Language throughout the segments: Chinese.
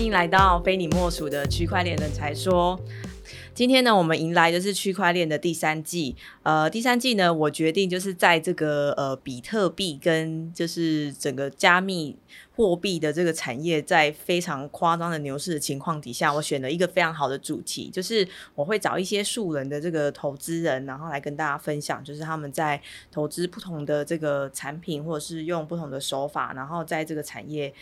欢迎来到非你莫属的区块链人才说。今天呢，我们迎来的是区块链的第三季。第三季呢，我决定就是在这个比特币跟就是整个加密货币的这个产业在非常夸张的牛市的情况底下，我选了一个非常好的主题，就是我会找一些素人的这个投资人，然后来跟大家分享，就是他们在投资不同的这个产品，或者是用不同的手法，然后在这个产业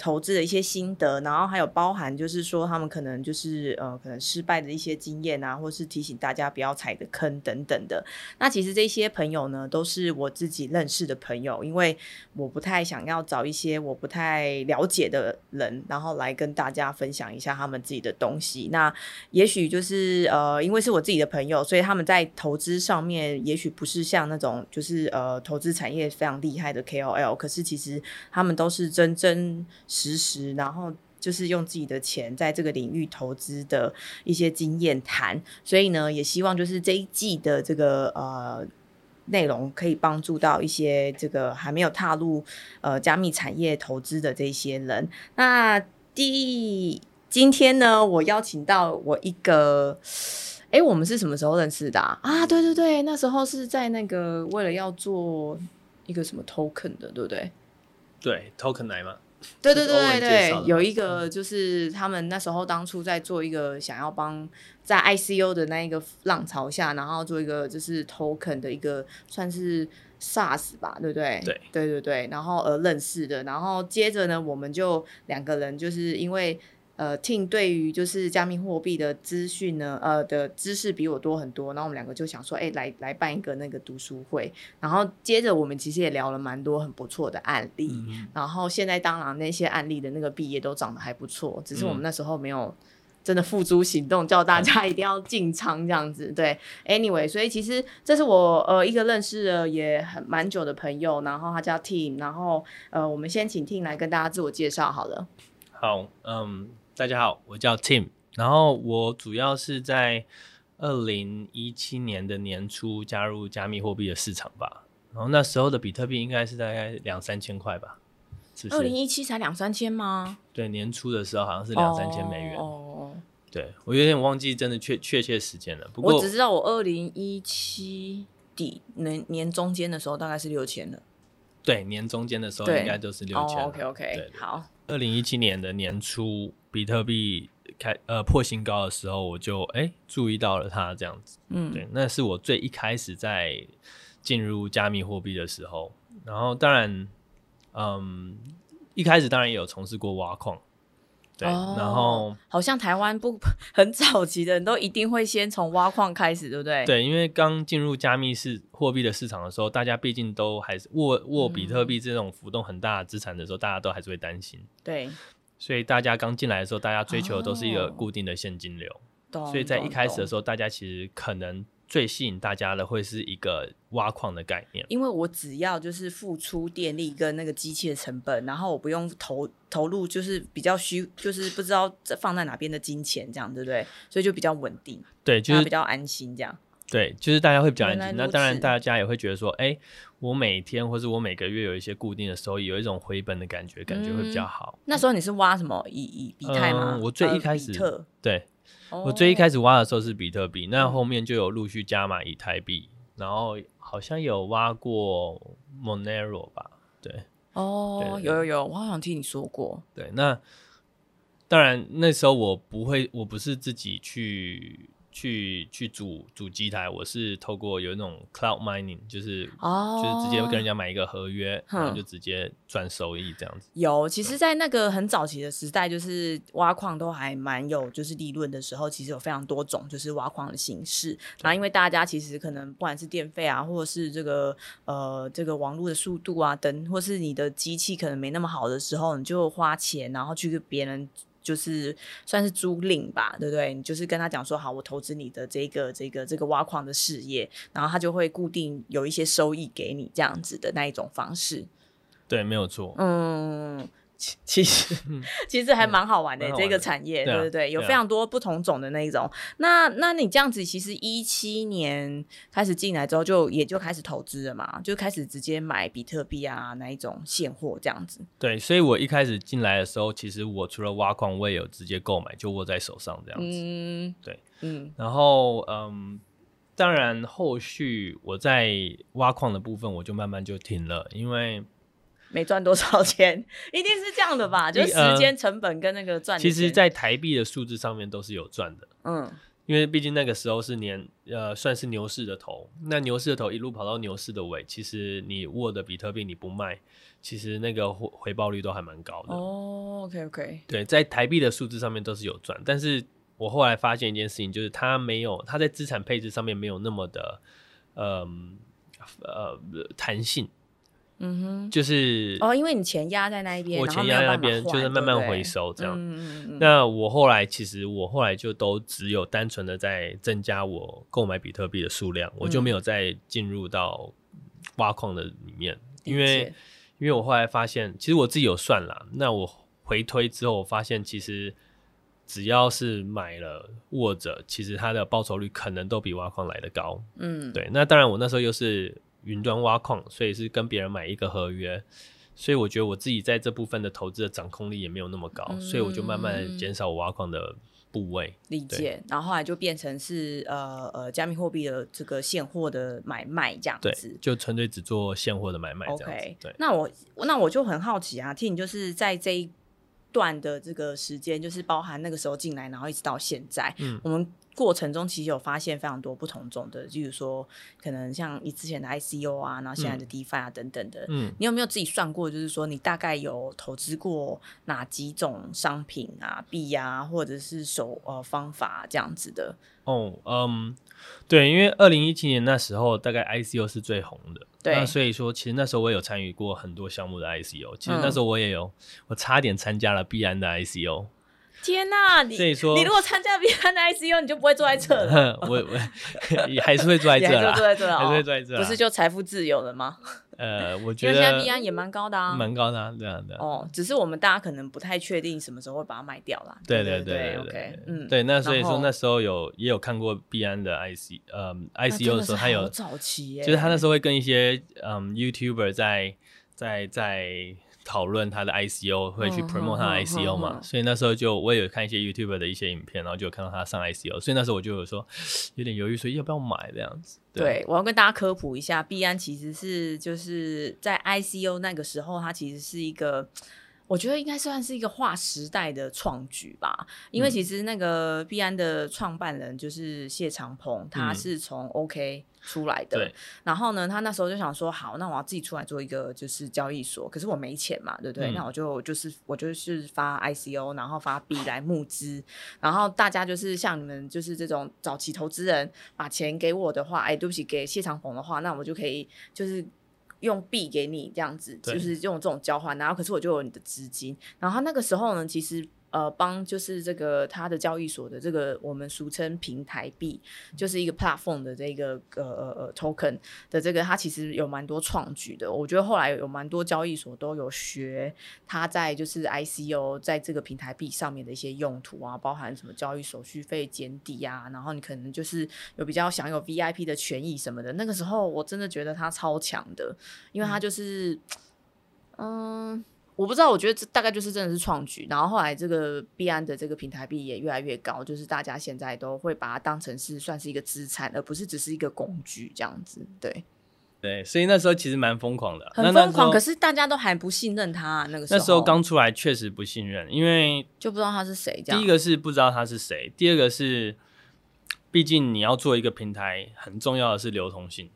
投资的一些心得，然后还有包含就是说他们可能就是可能失败的一些经验啊，或是提醒大家不要踩的坑等等的。那其实这些朋友呢，都是我自己认识的朋友，因为我不太想要找一些我不太了解的人，然后来跟大家分享一下他们自己的东西。那也许就是因为是我自己的朋友，所以他们在投资上面也许不是像那种就是投资产业非常厉害的 KOL， 可是其实他们都是真真实实，然后就是用自己的钱在这个领域投资的一些经验谈。所以呢，也希望就是这一季的这个内容可以帮助到一些这个还没有踏入加密产业投资的这些人。那今天呢，我邀请到我一个我们是什么时候认识的啊？对对对，那时候是在那个为了要做一个什么 token 的，对不对？对 ，token 来嘛。对对对对，有一个就是他们那时候当初在做一个想要帮在 ICO 的那一个浪潮下，然后做一个就是 token 的一个算是 SaaS 吧，对不对？对对对对，然后认识的，然后接着呢，我们就两个人就是因为Tim 对于就是加密货币的资讯呢，的知识比我多很多，然后我们两个就想说，来办一个那个读书会，然后接着我们其实也聊了蛮多很不错的案例，然后现在当然那些案例的那个币也都长得还不错，只是我们那时候没有真的付诸行动，叫大家一定要进仓这样子。对 anyway， 所以其实这是我一个认识了也很蛮久的朋友，然后他叫 Tim， 然后我们先请 Tim 来跟大家自我介绍好了。好，大家好，我叫 Tim， 然后我主要是在2017年的年初加入加密货币的市场吧，然后那时候的比特币应该是大概2-3千块吧，是不是？2017才2-3千吗？对，年初的时候好像是2-3千美元。对，我有点忘记真的确切时间了，不过我只知道我2017底年中间的时候大概是6000了。对，年中间的时候应该都是6000了。OK， 对，好。2017年的年初比特币破新高的时候，我就注意到了它这样子。对，那是我最一开始在进入加密货币的时候。然后当然一开始当然也有从事过挖矿。对，然后好像台湾很早期的人都一定会先从挖矿开始，对不对？对，因为刚进入加密货币的市场的时候，大家毕竟都还是握比特币这种浮动很大的资产的时候，大家都还是会担心。对，所以大家刚进来的时候，大家追求的都是一个固定的现金流，所以在一开始的时候，大家其实可能最吸引大家的会是一个挖矿的概念，因为我只要就是付出电力跟那个机器的成本，然后我不用投入就是比较就是不知道放在哪边的金钱这样，对不对？所以就比较稳定，对，就是比较安心这样。对，就是大家会比较安心。那当然大家也会觉得说，我每天或是我每个月有一些固定的收益，有一种回本的感觉会比较好。那时候你是挖什么以比特吗？我最一开始对。我最一开始挖的时候是比特币，那后面就有陆续加码以太币，然后好像有挖过 Monero 吧？对，对，有，我好像听你说过。对，那当然那时候我不是自己去组机台，我是透过有那种 cloud mining， 就是直接跟人家买一个合约，然后就直接赚收益这样子。有，其实在那个很早期的时代，就是挖矿都还蛮有就是利润的时候，其实有非常多种就是挖矿的形式。然后因为大家其实可能不管是电费啊，或者是这个网络的速度啊等，或是你的机器可能没那么好的时候，你就花钱然后去给别人。就是算是租赁吧，对不对？你就是跟他讲说，好，我投资你的这个挖矿的事业，然后他就会固定有一些收益给你这样子的那一种方式。对，没有错。其实还蛮好玩的这个产业，对不对？有非常多不同种的那一种。那你这样子，其实17年开始进来之后，也就开始投资了嘛，就开始直接买比特币啊那一种现货这样子。对，所以我一开始进来的时候，其实我除了挖矿，我也有直接购买，就握在手上这样子。嗯，对，嗯，然后当然后续我在挖矿的部分，我就慢慢就停了，因为。没赚多少钱，一定是这样的吧？就是时间成本跟那个赚的钱。其实，在台币的数字上面都是有赚的，嗯，因为毕竟那个时候是算是牛市的头，那牛市的头一路跑到牛市的尾，其实你握的比特币你不卖，其实那个回报率都还蛮高的。哦 ，OK， 对，在台币的数字上面都是有赚，但是我后来发现一件事情，就是它在资产配置上面没有那么的弹性。嗯哼，就是哦，因为你钱压在那一边，我钱压在那边就是慢慢回收这样。嗯，那我后来就都只有单纯的在增加我购买比特币的数量，我就没有再进入到挖矿的里面，因为我后来发现，其实我自己有算啦。那我回推之后，我发现其实只要是买了握着，其实它的报酬率可能都比挖矿来得高。嗯，对。那当然，我那时候又是。云端挖矿，所以是跟别人买一个合约，所以我觉得我自己在这部分的投资的掌控力也没有那么高，所以我就慢慢减少我挖矿的部位。理解，然后后来就变成是加密货币的这个现货的买卖这样子，对，就纯粹只做现货的买卖这样子。Okay, 对，那我就很好奇啊，Tim就是在这一段的这个时间，就是包含那个时候进来，然后一直到现在，我们。过程中其实有发现非常多不同种的，例如说可能像你之前的 ICO 啊，然后现在的 DeFi 啊等等的，你有没有自己算过，就是说你大概有投资过哪几种商品啊、币啊，或者是方法这样子的？哦，对，因为2017年那时候大概 ICO 是最红的，对，那所以说其实那时候我有参与过很多项目的 ICO， 其实那时候我也有，我差点参加了币安的 ICO。天啊，你如果参加 BNB 的 ICO 你就不会坐在这了。我还是会坐在这啦，还是会坐在这啦。不是就财富自由了吗？我觉得因为现在 BNB 也蛮高的啊，对啊对啊。哦，只是我们大家可能不太确定什么时候会把它卖掉啦。对，OK，对，那所以说那时候也有看过 BNB 的 ICO 的时候，他有早期耶，就是他那时候会跟一些YouTuber 在讨论他的 ICO， 会去 promote 他的 ICO 嘛，所以那时候我也有看一些 YouTuber 的一些影片，然后就有看到他上 ICO， 所以那时候我就有说有点犹豫，所以要不要买这样子。 对，我要跟大家科普一下，币安其实是就是在 ICO 那个时候，它其实是一个我觉得应该算是一个划时代的创举吧，因为其实那个币安的创办人就是谢长鹏，他是从 OK 出来的，然后呢他那时候就想说，好，那我要自己出来做一个就是交易所，可是我没钱嘛，对不对？那我就是发 ICO， 然后发币来募资，然后大家就是像你们就是这种早期投资人把钱给我的话，对不起，给谢长鹏的话，那我就可以就是用币给你这样子，就是用这种交换，然后可是我就有你的资金。然后那个时候呢，其实帮就是这个他的交易所的这个我们俗称平台币，就是一个 platform 的这个token 的这个，它其实有蛮多创举的。我觉得后来有蛮多交易所都有学它在就是 ICO 在这个平台币上面的一些用途啊，包含什么交易手续费减抵啊，然后你可能就是有比较享有 VIP 的权益什么的。那个时候我真的觉得它超强的，因为它就是我不知道，我觉得这大概就是真的是创举，然后后来这个币安的这个平台币也越来越高，就是大家现在都会把它当成是算是一个资产，而不是只是一个工具这样子。对，所以那时候其实蛮疯狂的，很疯狂，可是大家都还不信任他啊，那时候刚出来确实不信任，因为就不知道他是谁这样。第一个是不知道他是谁，第二个是毕竟你要做一个平台，很重要的是流通性，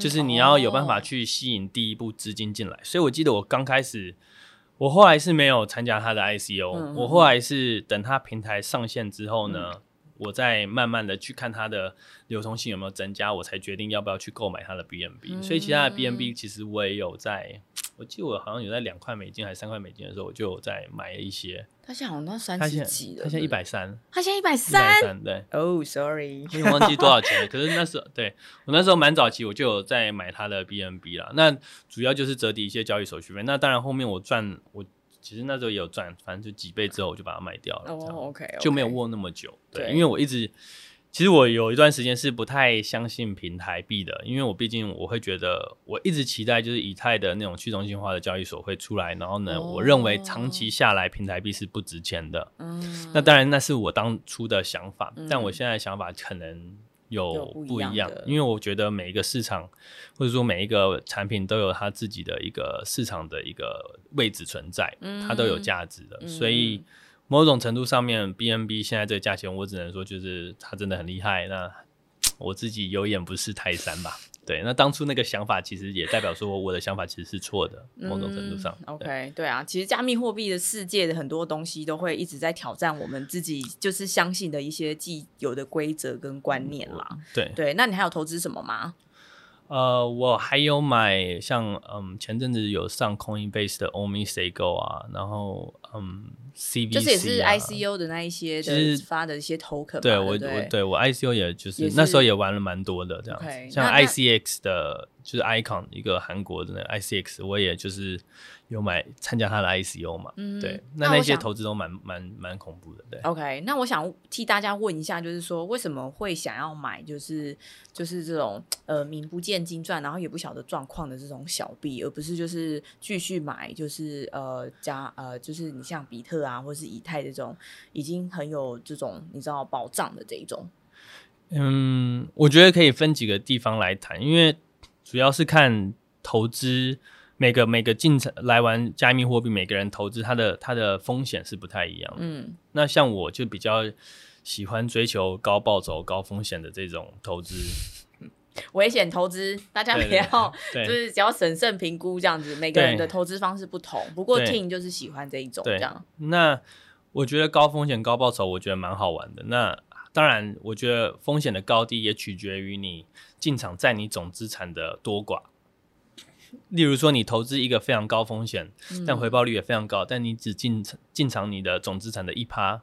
就是你要有办法去吸引第一步资金进来，所以我记得我刚开始，我后来是没有参加他的 ICO，我后来是等他平台上线之后呢，我再慢慢的去看他的流通性有没有增加，我才决定要不要去购买他的 BNB，所以其他的 BNB 其实我也有在，我记得我好像有在$2还是$3的时候，我就有在买一些。他现在好像30几了，他现在130，他现在130，对。哦 ，sorry， 因为忘记多少钱了。可是那时候，对，我那时候蛮早期，我就有在买他的 BNB 啦。那主要就是折抵一些交易手续费。那当然后面我赚，我其实那时候也有赚，反正就几倍之后我就把它卖掉了，哦 okay, 就没有握那么久。对，因为我一直其实我有一段时间是不太相信平台币的，因为我毕竟我会觉得我一直期待就是以太的那种去中心化的交易所会出来，然后呢、我认为长期下来平台币是不值钱的，那当然那是我当初的想法，但我现在的想法可能有不一样，因为我觉得每一个市场或者说每一个产品都有它自己的一个市场的一个位置存在，它都有价值的，所以某种程度上面 BNB 现在这个价钱我只能说就是它真的很厉害，那我自己有眼不识泰山吧。对，那当初那个想法其实也代表说我的想法其实是错的，某种程度上。OK， 对啊，其实加密货币的世界的很多东西都会一直在挑战我们自己就是相信的一些既有的规则跟观念啦。对对，那你还有投资什么吗？我还有买像前阵子有上 Coinbase 的 Omni Sego 啊，然后CVC 就是也是 ICO 的那一些的发的一些 token。对，我 ICO 也就是那时候也玩了蛮多的这样子，像 ICOn 的就是 ICON 一个韩国的 ICOn， 我也就是有买参加他的 ICO 嘛，对，那些投资都蛮恐怖的，对。OK， 那我想替大家问一下，就是说为什么会想要买就是这种名不见经传，然后也不晓得状况的这种小币，而不是就是继续买就是就是你像比特啊或是以太这种已经很有这种你知道保障的这一种？我觉得可以分几个地方来谈，因为主要是看投资。每个进来玩加密货币，每个人投资他的风险是不太一样的。那像我就比较喜欢追求高报酬、高风险的这种投资。危险投资，大家不要就是只要审慎评估这样子，每个人的投资方式不同。不过 Tim 就是喜欢这一种这样。那我觉得高风险高报酬，我觉得蛮好玩的。那当然，我觉得风险的高低也取决于你进场在你总资产的多寡。例如说你投资一个非常高风险但回报率也非常高，但你只进场你的总资产的 1%，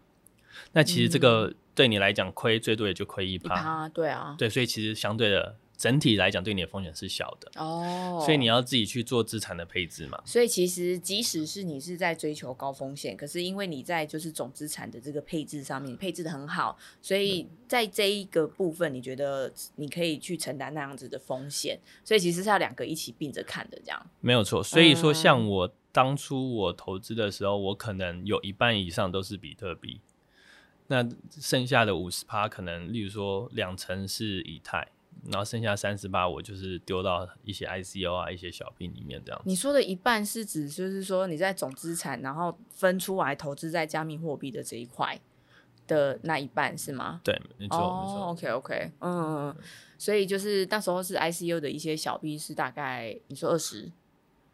那其实这个对你来讲亏最多也就亏 1%， 对啊，对，所以其实相对的整体来讲对你的风险是小的，所以你要自己去做资产的配置嘛。所以其实即使是你是在追求高风险，可是因为你在就是总资产的这个配置上面配置的很好，所以在这一个部分你觉得你可以去承担那样子的风险，所以其实是要两个一起并着看的这样。没有错，所以说像我当初我投资的时候，我可能有一半以上都是比特币，那剩下的 50% 可能例如说20%是以太，然后剩下38%我就是丢到一些 ICO 啊一些小币里面这样子。你说的一半是指就是说你在总资产然后分出来投资在加密货币的这一块的那一半是吗？对，没错，OK， 所以就是那时候是 ICO 的一些小币是大概你说20%？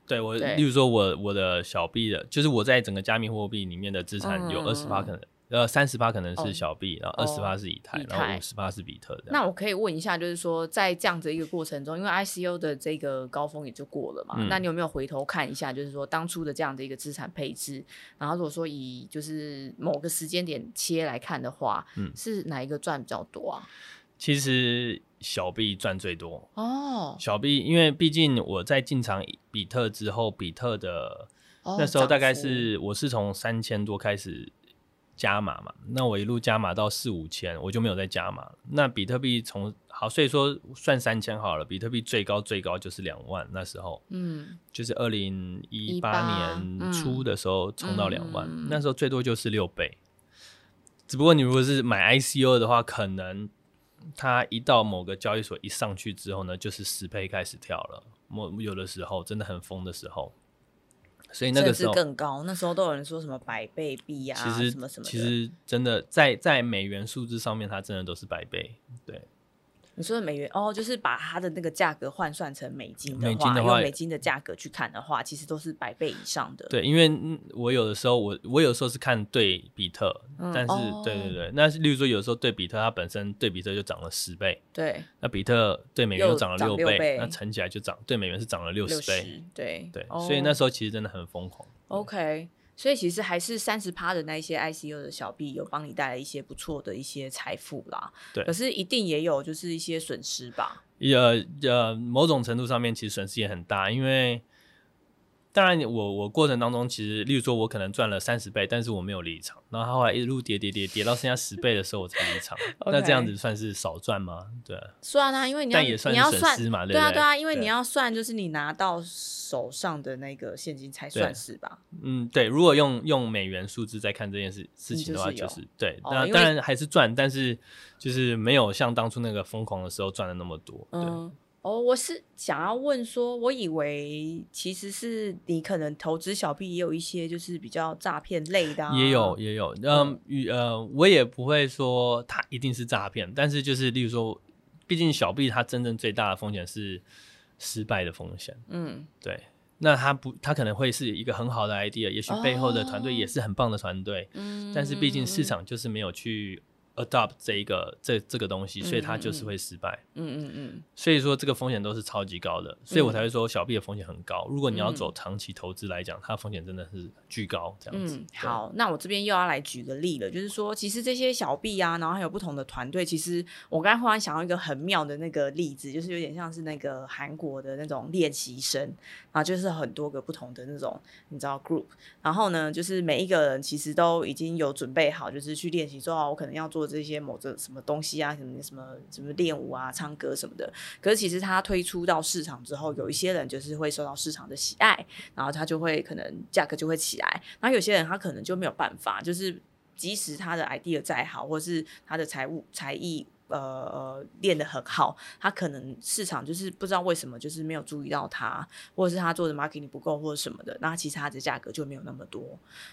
对，我对例如说我的小币的就是我在整个加密货币里面的资产有20%可能30% 可能是小币，然后20% 是以太，然后50% 是比特的。那我可以问一下，就是说在这样子一个过程中，因为 ICO 的这个高峰也就过了嘛，那你有没有回头看一下，就是说当初的这样的一个资产配置，然后如果说以就是某个时间点切来看的话，是哪一个赚比较多啊？其实小币赚最多哦，小币因为毕竟我在进场比特之后，比特的那时候大概是我是从3000多开始。加码嘛，那我一路加码到4、5千，我就没有再加码。那比特币所以说算3000好了，比特币最高就是2万，那时候，就是2018年初的时候冲到2万，那时候最多就是6倍。只不过你如果是买 ICO 的话，可能它一到某个交易所一上去之后呢，就是10倍开始跳了，有的时候真的很疯的时候。所以那个时候甚至更高，那时候都有人说什么100倍币啊，什么什么的。其实真的在美元数字上面，它真的都是100倍。对，你说的美元就是把它的那个价格换算成美金的话，用美金的价格去看的话，其实都是100倍以上的。对，因为我有时候是看对比特，但是对，那例如说有时候对比特，它本身对比特就涨了10倍，对，那比特对美元又涨了6倍，那乘起来就对美元是涨了60倍，对，所以那时候其实真的很疯狂。OK。所以其实还是 30% 的那一些 ICO 的小币有帮你带来一些不错的一些财富啦，对，可是一定也有就是一些损失吧。某种程度上面其实损失也很大，因为当然我过程当中其实例如说我可能赚了30倍，但是我没有离场，然后他后来一路跌到剩下10倍的时候我才离场那这样子算是少赚吗？对啊，算啊，因为但也算是损失嘛，对不对？对啊对啊，因为你要算就是你拿到手上的那个现金才算是吧。嗯，对，如果用美元数字在看这件事情的话，就是对，那当然还是赚，但是就是没有像当初那个疯狂的时候赚的那么多。对，我是想要问说，我以为其实是你可能投资小币也有一些就是比较诈骗类的，也有我也不会说它一定是诈骗，但是就是例如说，毕竟小币它真正最大的风险是失败的风险。嗯，对。那他可能会是一个很好的 idea， 也许背后的团队也是很棒的团队，但是毕竟市场就是没有去 adopt 这个东西，所以它就是会失败。所以说这个风险都是超级高的，所以我才会说小币的风险很高。如果你要走长期投资来讲，它风险真的是巨高，这样子。好，那我这边又要来举个例了，就是说其实这些小币啊，然后还有不同的团队，其实我刚才忽然想到一个很妙的那个例子，就是有点像是那个韩国的那种练习生，然后就是很多个不同的那种你知道 group， 然后呢就是每一个人其实都已经有准备好，就是去练习说我可能要做这些某个什么东西啊，什么练舞啊、唱歌什么的。可是其实它推出到市场之后，有一些人就是会受到市场的喜爱，然后它就会可能价格就会起来。然后有些人他可能就没有办法，就是即使他的 idea 再好，或是他的才艺练得很好，他可能市场就是不知道为什么就是没有注意到他，或者是他做的 marketing 不够或者什么的，那其实他的价格就没有那么多。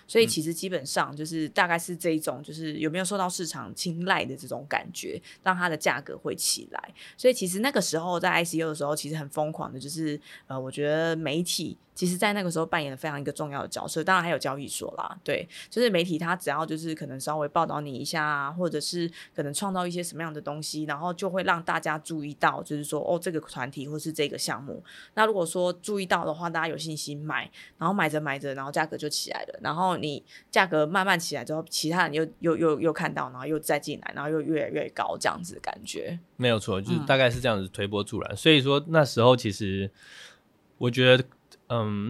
所以其实基本上就是大概是这一种，就是有没有受到市场青睐的这种感觉，让他的价格会起来。所以其实那个时候在 ICO 的时候其实很疯狂的，就是我觉得媒体其实在那个时候扮演了非常一个重要的角色，当然还有交易所啦，对，就是媒体他只要就是可能稍微报道你一下啊，或者是可能创造一些什么样的东西，然后就会让大家注意到，就是说这个团体或是这个项目。那如果说注意到的话，大家有信心买，然后买着买着，然后价格就起来了，然后你价格慢慢起来之后，其他人又看到，然后又再进来，然后又越来越高，这样子的感觉。没有错，就是大概是这样子推波助澜。所以说那时候其实我觉得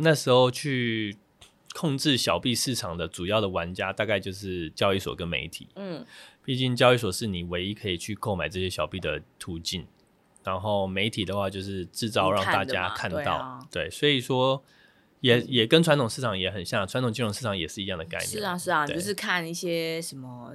那时候去控制小币市场的主要的玩家大概就是交易所跟媒体。毕竟交易所是你唯一可以去购买这些小币的途径，然后媒体的话就是制造让大家看到。对，所以说也跟传统市场也很像，传统金融市场也是一样的概念。是啊，就是看一些什么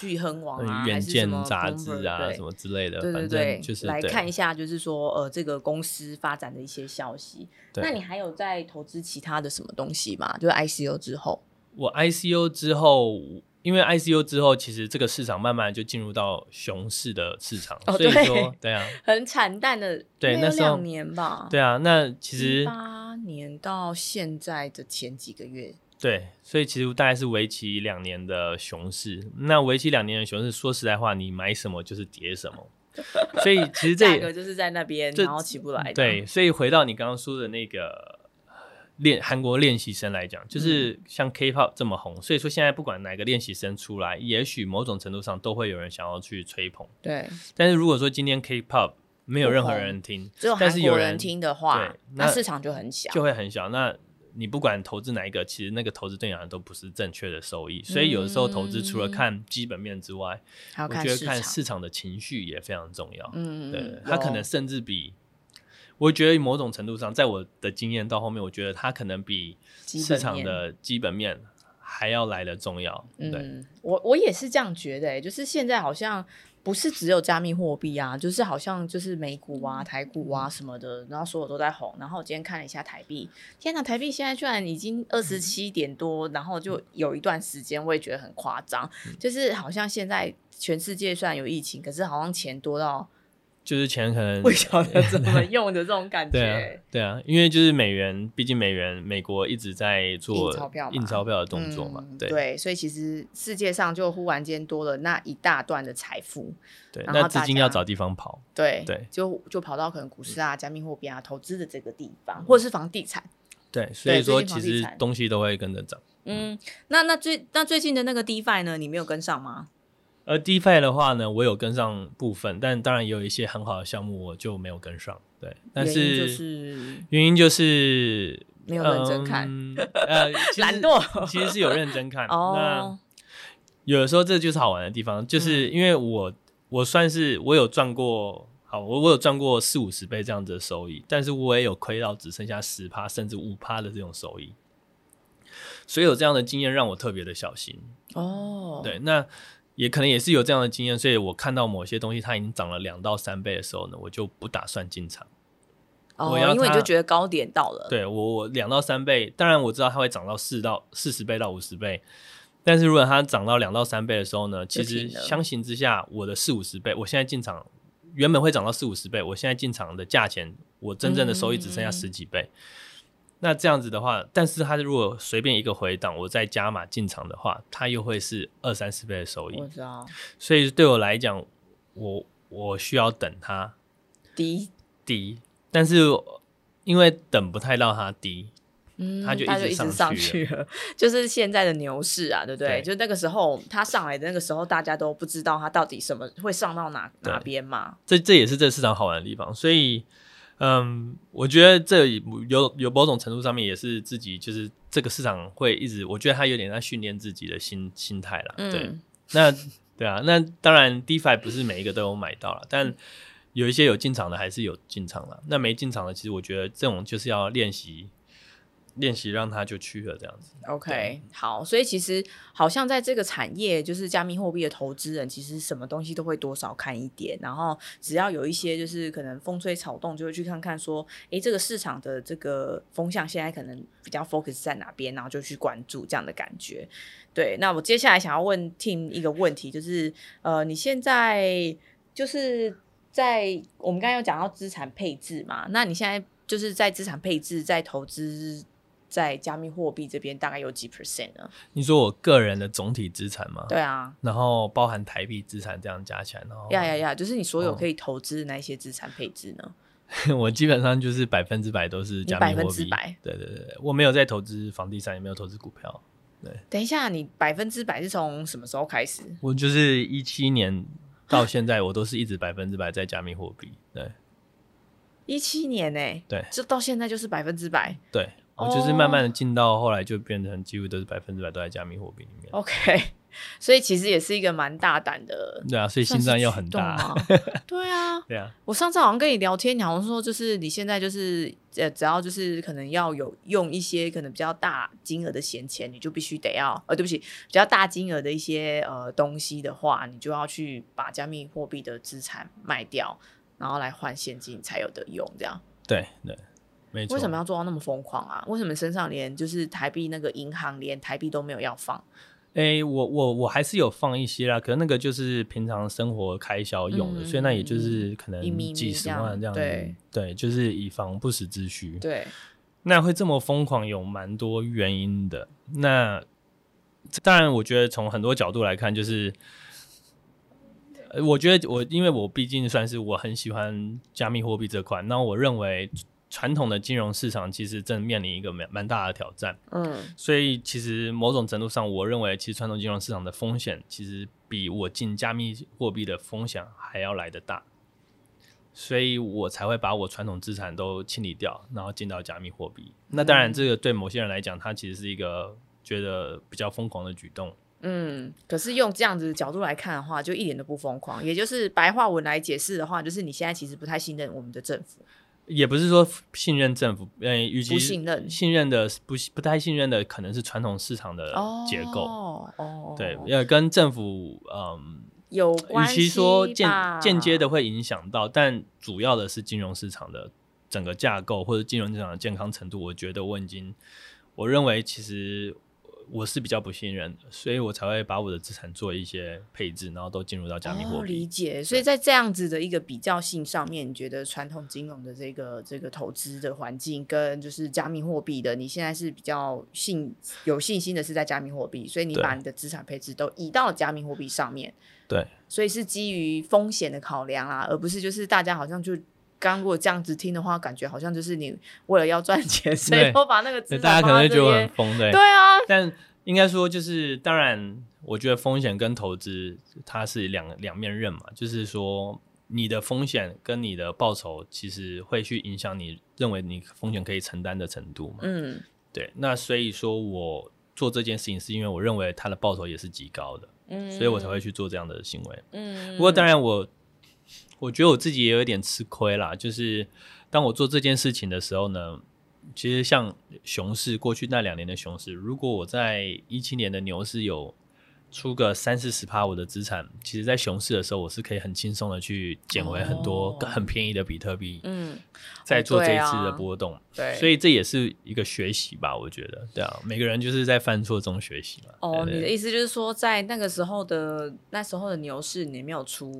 钜亨网啊，远见杂志啊什么之类的。对，反正就是来看一下，就是说这个公司发展的一些消息。那你还有在投资其他的什么东西吗？就是 ICO 之后。我 ICO 之后，因为 ICO 之后其实这个市场慢慢就进入到熊市的市场，所以说对啊，很惨淡的。对，那时候2年吧。对啊，那其实18年到现在的前几个月。对，所以其实大概是为期2年的熊市。那为期2年的熊市，说实在话，你买什么就是跌什么。所以其实这价格就是在那边，然后起不来的。对，所以回到你刚刚说的那个韩国练习生来讲，就是像 K-pop 这么红，所以说现在不管哪个练习生出来，也许某种程度上都会有人想要去吹捧。对，但是如果说今天 K-pop 没有任何人听，只有韩国人听的话，那市场就很小，就会很小。那你不管投资哪一个，其实那个投资对你来讲都不是正确的收益。所以有的时候投资除了看基本面之外，我觉得看市场的情绪也非常重要。对，它可能甚至比，我觉得某种程度上，在我的经验到后面，我觉得它可能比市场的基本面还要来得重要。对，我也是这样觉得，就是现在好像不是只有加密货币啊，就是好像就是美股啊、台股啊什么的，然后所有都在红。然后我今天看了一下台币，天哪，台币现在居然已经27点多，然后就有一段时间我也觉得很夸张，就是好像现在全世界虽然有疫情，可是好像钱多到。就是钱可能不晓得怎么用的这种感觉。对啊，因为就是美元，毕竟美国一直在做印钞票的动作嘛。对，所以其实世界上就忽然间多了那一大段的财富。对，那资金要找地方跑。对，就跑到可能股市啊、加密货币啊、投资的这个地方，或者是房地产。对，所以说其实东西都会跟着涨。那最近的那个 DeFi 呢，你没有跟上吗？而 DeFi 的话呢，我有跟上部分，但当然也有一些很好的项目我就没有跟上。对，但是原因就是没有认真看，懒惰其实是有认真看那有的时候这就是好玩的地方，就是因为我算是我有赚过，好，我有赚过40-50倍这样子的收益，但是我也有亏到只剩下 10% 甚至 5% 的这种收益，所以有这样的经验让我特别的小心对，那也可能也是有这样的经验，所以我看到某些东西它已经涨了2到3倍的时候呢，我就不打算进场因为你就觉得高点到了，对，我2到3倍，当然我知道它会涨到40倍到50倍，但是如果它涨到2到3倍的时候呢，其实相形之下我的40-50倍，我现在进场原本会涨到40-50倍，我现在进场的价钱我真正的收益只剩下10几倍那这样子的话，但是它如果随便一个回档我再加码进场的话，它又会是20-30倍的收益，我知道，所以对我来讲我需要等它低，但是因为等不太到它低它就一直上去了，就是现在的牛市啊，对不对？就那个时候它上来的那个时候，大家都不知道它到底什么会上到哪边嘛。这也是这市场好玩的地方，所以我觉得这有某种程度上面也是自己，就是这个市场会一直，我觉得它有点在训练自己的心态啦。对，那对啊，那当然 DeFi 不是每一个都有买到啦，但有一些有进场的还是有进场啦，那没进场的，其实我觉得这种就是要练习让他就去了这样子 OK 好，所以其实好像在这个产业，就是加密货币的投资人其实什么东西都会多少看一点，然后只要有一些就是可能风吹草动就会去看看说这个市场的这个风向现在可能比较 focus 在哪边，然后就去关注这样的感觉。对，那我接下来想要问 Tim 一个问题，就是你现在就是在我们刚才有讲到资产配置嘛，那你现在就是在资产配置在投资在加密货币这边大概有几 % 呢？你说我个人的总体资产吗？对啊，然后包含台币资产这样加起来，然后呀，就是你所有可以投资的那些资产配置呢？我基本上就是100%都是加密货币，100%。对，我没有在投资房地产，也没有投资股票。对，等一下，你100%是从什么时候开始？我就是2017年到现在，我都是一直100%在加密货币。对，2017年对，就到现在就是100%。对。我就是慢慢的进到后来就变成几乎都是100%都在加密货币里面 OK， 所以其实也是一个蛮大胆的，对啊，所以心脏要很大对啊，我上次好像跟你聊天，你好像说就是你现在就是只要就是可能要有用一些可能比较大金额的闲钱，你就必须得要比较大金额的一些东西的话，你就要去把加密货币的资产卖掉，然后来换现金才有得用这样。对，为什么要做到那么疯狂啊？为什么身上连就是台币那个银行连台币都没有要放？我还是有放一些啦，可能那个就是平常生活开销用的，所以那也就是可能几十万这样子。对，就是以防不时之需。对，那会这么疯狂有蛮多原因的。那当然，我觉得从很多角度来看，就是我觉得因为我毕竟算是我很喜欢加密货币这块，那我认为传统的金融市场其实正面临一个蛮大的挑战，所以其实某种程度上，我认为其实传统金融市场的风险其实比我进加密货币的风险还要来得大，所以我才会把我传统资产都清理掉，然后进到加密货币。那当然，这个对某些人来讲，它其实是一个觉得比较疯狂的举动。可是用这样子的角度来看的话，就一点都不疯狂。也就是白话文来解释的话，就是你现在其实不太信任我们的政府。也不是说信任政府，与其信任的不太信任的，可能是传统市场的结构。对，跟政府有关系吧。与其说间接的会影响到，但主要的是金融市场的整个架构或者金融市场的健康程度。我觉得我认为其实我是比较不信任的，所以我才会把我的资产做一些配置，然后都进入到加密货币。理解。所以在这样子的一个比较性上面，你觉得传统金融的这个投资的环境跟就是加密货币的，你现在是比较有信心的是在加密货币，所以你把你的资产配置都移到了加密货币上面。对，所以是基于风险的考量啦，而不是就是大家好像就刚如果这样子听的话，感觉好像就是你为了要赚钱，所以我把那个资产放在这边，大家可能会觉得很疯。对啊，但应该说就是，当然我觉得风险跟投资它是两面刃嘛，就是说你的风险跟你的报酬其实会去影响你认为你风险可以承担的程度嘛。嗯，对，那所以说我做这件事情是因为我认为它的报酬也是极高的，嗯，所以我才会去做这样的行为。嗯，不过当然我觉得我自己也有点吃亏啦，就是当我做这件事情的时候呢，其实像熊市过去那2年的熊市，如果我在17年的牛市有出个30-40%我的资产，其实在熊市的时候我是可以很轻松的去捡回很多很便宜的比特币，嗯，在做这一次的波动，对，所以这也是一个学习吧，我觉得，对啊，每个人就是在犯错中学习嘛。哦，你的意思就是说在那时候的牛市你没有出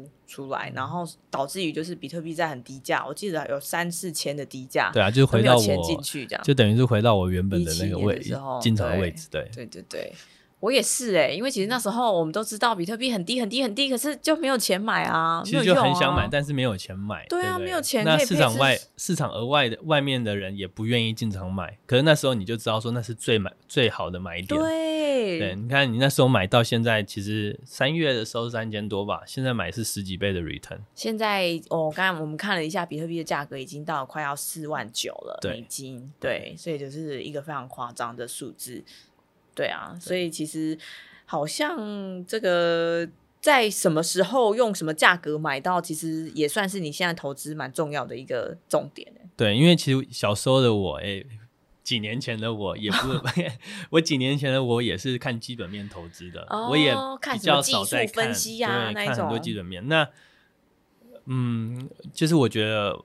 来，然后导致于就是比特币在很低价，我记得有3-4千的低价，对啊，就是回到我钱进去这样，就等于是回到我原本的那个位进场的位置，对对对对。我也是欸，因为其实那时候我们都知道比特币很低很低很低，可是就没有钱买啊，其实就很想买，但是没有钱买。对啊，对对，没有钱可以配置。那市场额外的外面的人也不愿意进场买，可是那时候你就知道说那是最好的买点。对对，你看你那时候买到现在，其实3月的时候3000多吧，现在买是10几倍的 return。现在刚才我们看了一下比特币的价格已经到了快要4万9了美金，对，所以就是一个非常夸张的数字。对啊，所以其实好像这个在什么时候用什么价格买到，其实也算是你现在投资蛮重要的一个重点。对，因为其实小时候的我，几年前的我也不我几年前的我也是看基本面投资的，我也比较少在看技术分析啊，那一种看很多基本面。那就是我觉得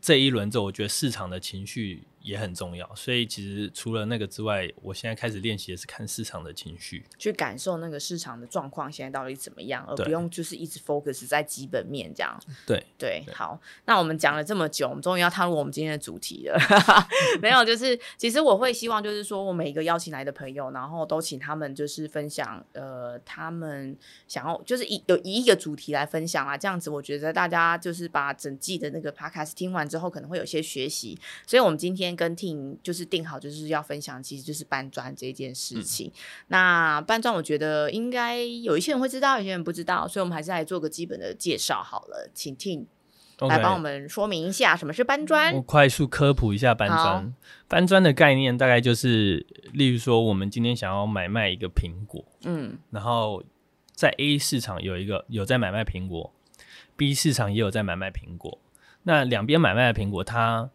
这一轮之后，我觉得市场的情绪也很重要，所以其实除了那个之外，我现在开始练习的是看市场的情绪，去感受那个市场的状况现在到底怎么样，而不用就是一直 focus 在基本面这样。 对，好，那我们讲了这么久，我们终于要踏入我们今天的主题了没有，就是其实我会希望就是说我每一个邀请来的朋友，然后都请他们就是分享他们想要就是以一个主题来分享啊，这样子我觉得大家就是把整季的那个 podcast 听完之后可能会有些学习，所以我们今天跟 Tim 就是定好就是要分享其实就是搬砖这件事情。那搬砖我觉得应该有一些人会知道，有些人不知道，所以我们还是来做个基本的介绍好了，请 Tim 来帮我们说明一下什么是搬砖。我快速科普一下搬砖。搬砖的概念大概就是例如说我们今天想要买卖一个苹果，然后在 A 市场有在买卖苹果， B 市场也有在买卖苹果，那两边买卖的苹果它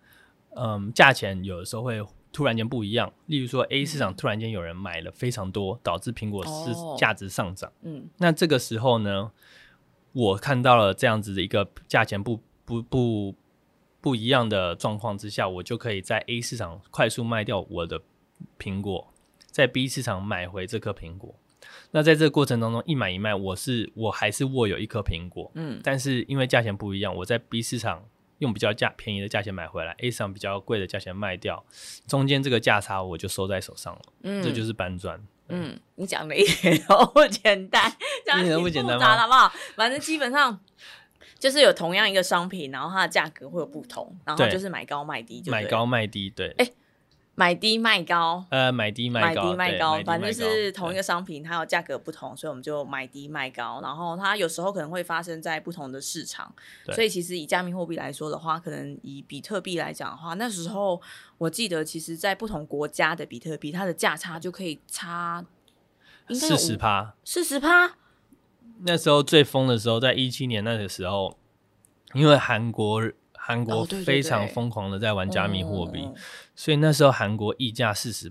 价钱有的时候会突然间不一样，例如说 A 市场突然间有人买了非常多，导致苹果价值上涨，那这个时候呢，我看到了这样子的一个价钱不一样的状况之下，我就可以在 A 市场快速卖掉我的苹果，在 B 市场买回这颗苹果。那在这个过程当中一买一卖，我还是握有一颗苹果，但是因为价钱不一样，我在 B 市场用比较便宜的价钱买回来， A 市场比较贵的价钱卖掉，中间这个价差我就收在手上了，这就是搬砖。你讲的一点都不简单，讲的不简单吗？好不好，反正基本上就是有同样一个商品，然后它的价格会有不同，然后就是买高卖低，就买高卖低，对，买低卖高，买低卖高，反正就是同一个商品它有价格不同，所以我们就买低卖高，然后它有时候可能会发生在不同的市场。所以其实以加密货币来说的话，可能以比特币来讲的话，那时候我记得其实在不同国家的比特币它的价差就可以差应该有 40%。那时候最疯的时候在17年那个时候，因为韩国非常疯狂的在玩加密货币，所以那时候韩国溢价 40%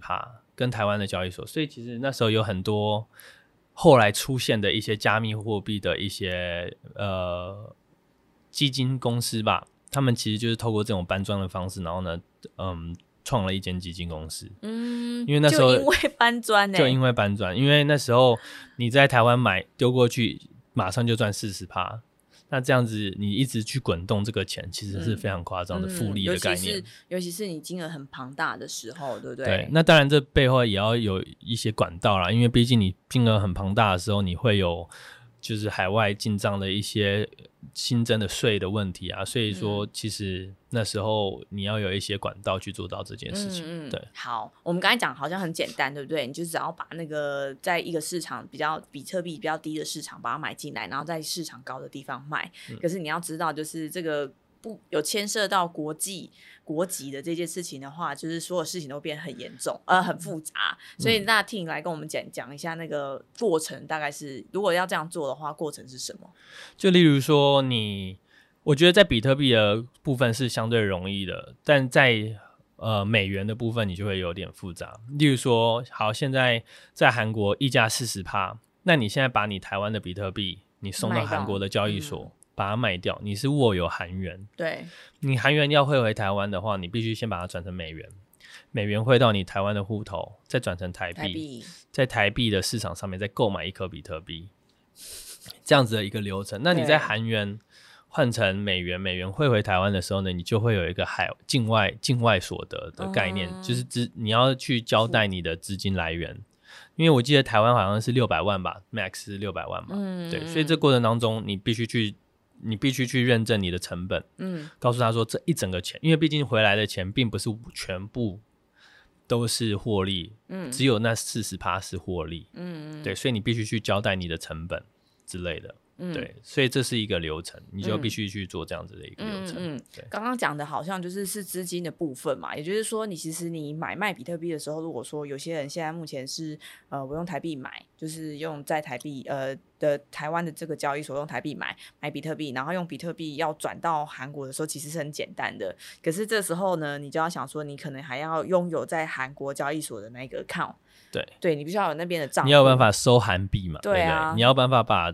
跟台湾的交易所，所以其实那时候有很多后来出现的一些加密货币的一些基金公司吧，他们其实就是透过这种搬砖的方式，然后呢创了一间基金公司。因为那时候就因为搬砖，因为那时候你在台湾买丢过去马上就赚 40%，那这样子你一直去滚动这个钱，其实是非常夸张的复利的概念，尤其是你金额很庞大的时候，对不对？对，那当然这背后也要有一些管道啦，因为毕竟你金额很庞大的时候，你会有就是海外进账的一些新增的税的问题啊，所以说其实那时候你要有一些管道去做到这件事情。嗯嗯，对。好，我们刚才讲好像很简单，对不对？你就只要把那个在一个市场比较比特币比较低的市场把它买进来，然后在市场高的地方卖。可是你要知道，就是这个不有牵涉到国籍的这件事情的话，就是所有事情都变得很严重，很复杂。所以那Tim来跟我们讲一下那个过程，大概是如果要这样做的话，过程是什么？就例如说你，我觉得在比特币的部分是相对容易的，但在美元的部分你就会有点复杂。例如说，好，现在在韩国溢价 40%， 那你现在把你台湾的比特币你送到韩国的交易所，把它卖掉，你是握有韩元，对，你韩元要汇回台湾的话，你必须先把它转成美元，美元汇到你台湾的户头，再转成台币，在台币的市场上面再购买一颗比特币，这样子的一个流程。那你在韩元换成美元，美元汇回台湾的时候呢，你就会有一个境外所得的概念，就是你要去交代你的资金来源。因为我记得台湾好像是600万吧 ，max 是600万嘛，对，所以这过程当中你必须去认证你的成本，告诉他说这一整个钱，因为毕竟回来的钱并不是全部都是获利，只有那 40% 是获利，对，所以你必须去交代你的成本之类的，对，所以这是一个流程，你就必须去做这样子的一个流程。刚刚讲的好像就是资金的部分嘛，也就是说你其实你买卖比特币的时候，如果说有些人现在目前是我用台币买，就是用在台币的台湾的这个交易所用台币买比特币，然后用比特币要转到韩国的时候其实是很简单的，可是这时候呢你就要想说你可能还要拥有在韩国交易所的那个 account，对，你必须要有那边的账户，你要有办法收韩币嘛，对啊，对不对？你要有办法把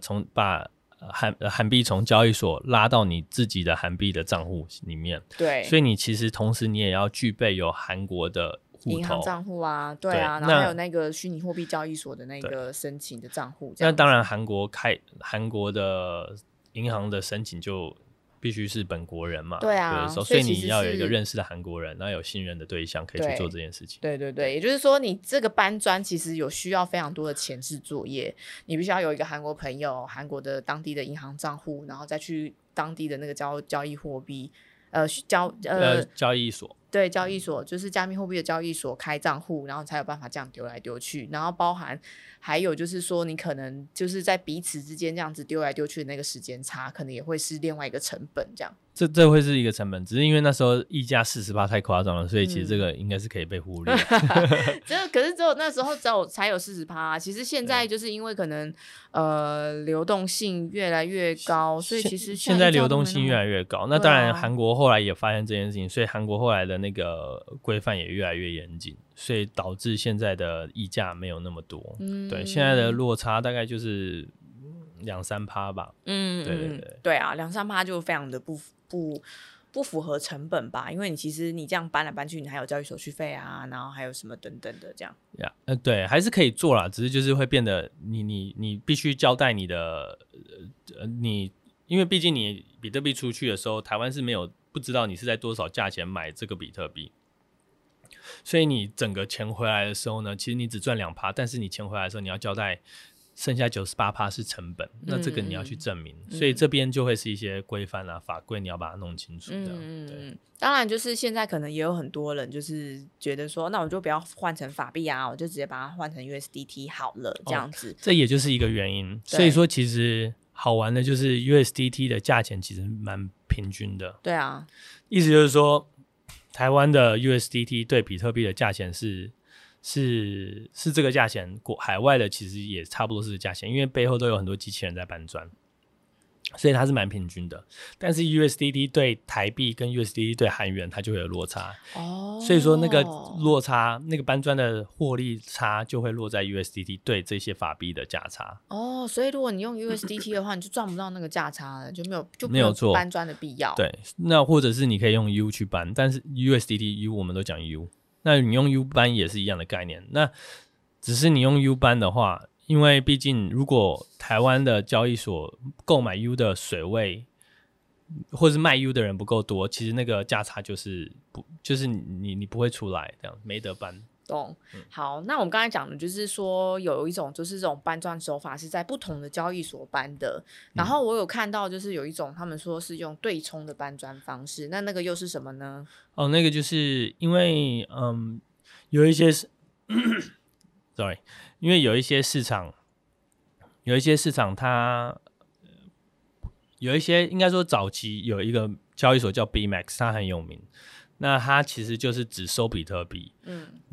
韩币从交易所拉到你自己的韩币的账户里面，对，所以你其实同时你也要具备有韩国的银行账户啊，对啊，对，然后还有那个虚拟货币交易所的那个申请的账户。那当然韩国的银行的申请就必须是本国人嘛，对啊，所以你要有一个认识的韩国人，然后有信任的对象可以去做这件事情。对对对，也就是说你这个搬砖其实有需要非常多的前置作业，你必须要有一个韩国朋友，韩国的当地的银行账户，然后再去当地的那个交易货币交易所，对，交易所就是加密货币的交易所开账户，然后才有办法这样丢来丢去，然后包含还有就是说你可能就是在彼此之间这样子丢来丢去的那个时间差可能也会是另外一个成本，这样这会是一个成本，只是因为那时候溢价 40% 太夸张了，所以其实这个应该是可以被忽略可是只有那时候才有 40%、啊、其实现在就是因为可能流动性越来越高，所以其实现在流动性越来越高，那当然韩国后来也发现这件事情，所以韩国后来的那个规范也越来越严谨，所以导致现在的溢价没有那么多，对，现在的落差大概就是2-3% 吧，对对对，对啊，2-3% 就非常的不符合成本吧，因为你其实你这样搬来搬去，你还有交易手续费啊，然后还有什么等等的这样，对，还是可以做啦，只是就是会变得你必须交代你的你因为毕竟你比特币出去的时候，台湾是没有不知道你是在多少价钱买这个比特币，所以你整个钱回来的时候呢，其实你只赚 2%， 但是你钱回来的时候你要交代剩下 98% 是成本，那这个你要去证明，所以这边就会是一些规范啊法规你要把它弄清楚的，对，当然就是现在可能也有很多人就是觉得说那我就不要换成法币啊，我就直接把它换成 USDT 好了，这样子，这也就是一个原因，所以说其实好玩的就是 USDT 的价钱其实蛮平均的，对啊，意思就是说台湾的 USDT 对比特币的价钱是这个价钱，海外的其实也差不多是这个价钱，因为背后都有很多机器人在搬砖，所以它是蛮平均的，但是 USDT 对台币跟 USDT 对韩元它就会有落差，所以说那个落差，那个搬砖的获利差就会落在 USDT 对这些法币的价差，所以如果你用 USDT 的话你就赚不到那个价差了，就没有搬砖的必要，对，那或者是你可以用 U 去搬，但是 USDT U 我们都讲 U，那你用 U 班也是一样的概念，那只是你用 U 班的话，因为毕竟如果台湾的交易所购买 U 的水位或是卖 U 的人不够多，其实那个价差就是不就是你不会出来，这样没得搬，懂。好，那我们刚才讲的就是说有一种就是这种搬砖手法是在不同的交易所搬的，然后我有看到就是有一种他们说是用对冲的搬砖方式，那个又是什么呢？哦，那个就是因为有一些sorry， 因为有一些市场它有一些应该说早期有一个交易所叫 BitMEX， 它很有名。那它其实就是只收比特币，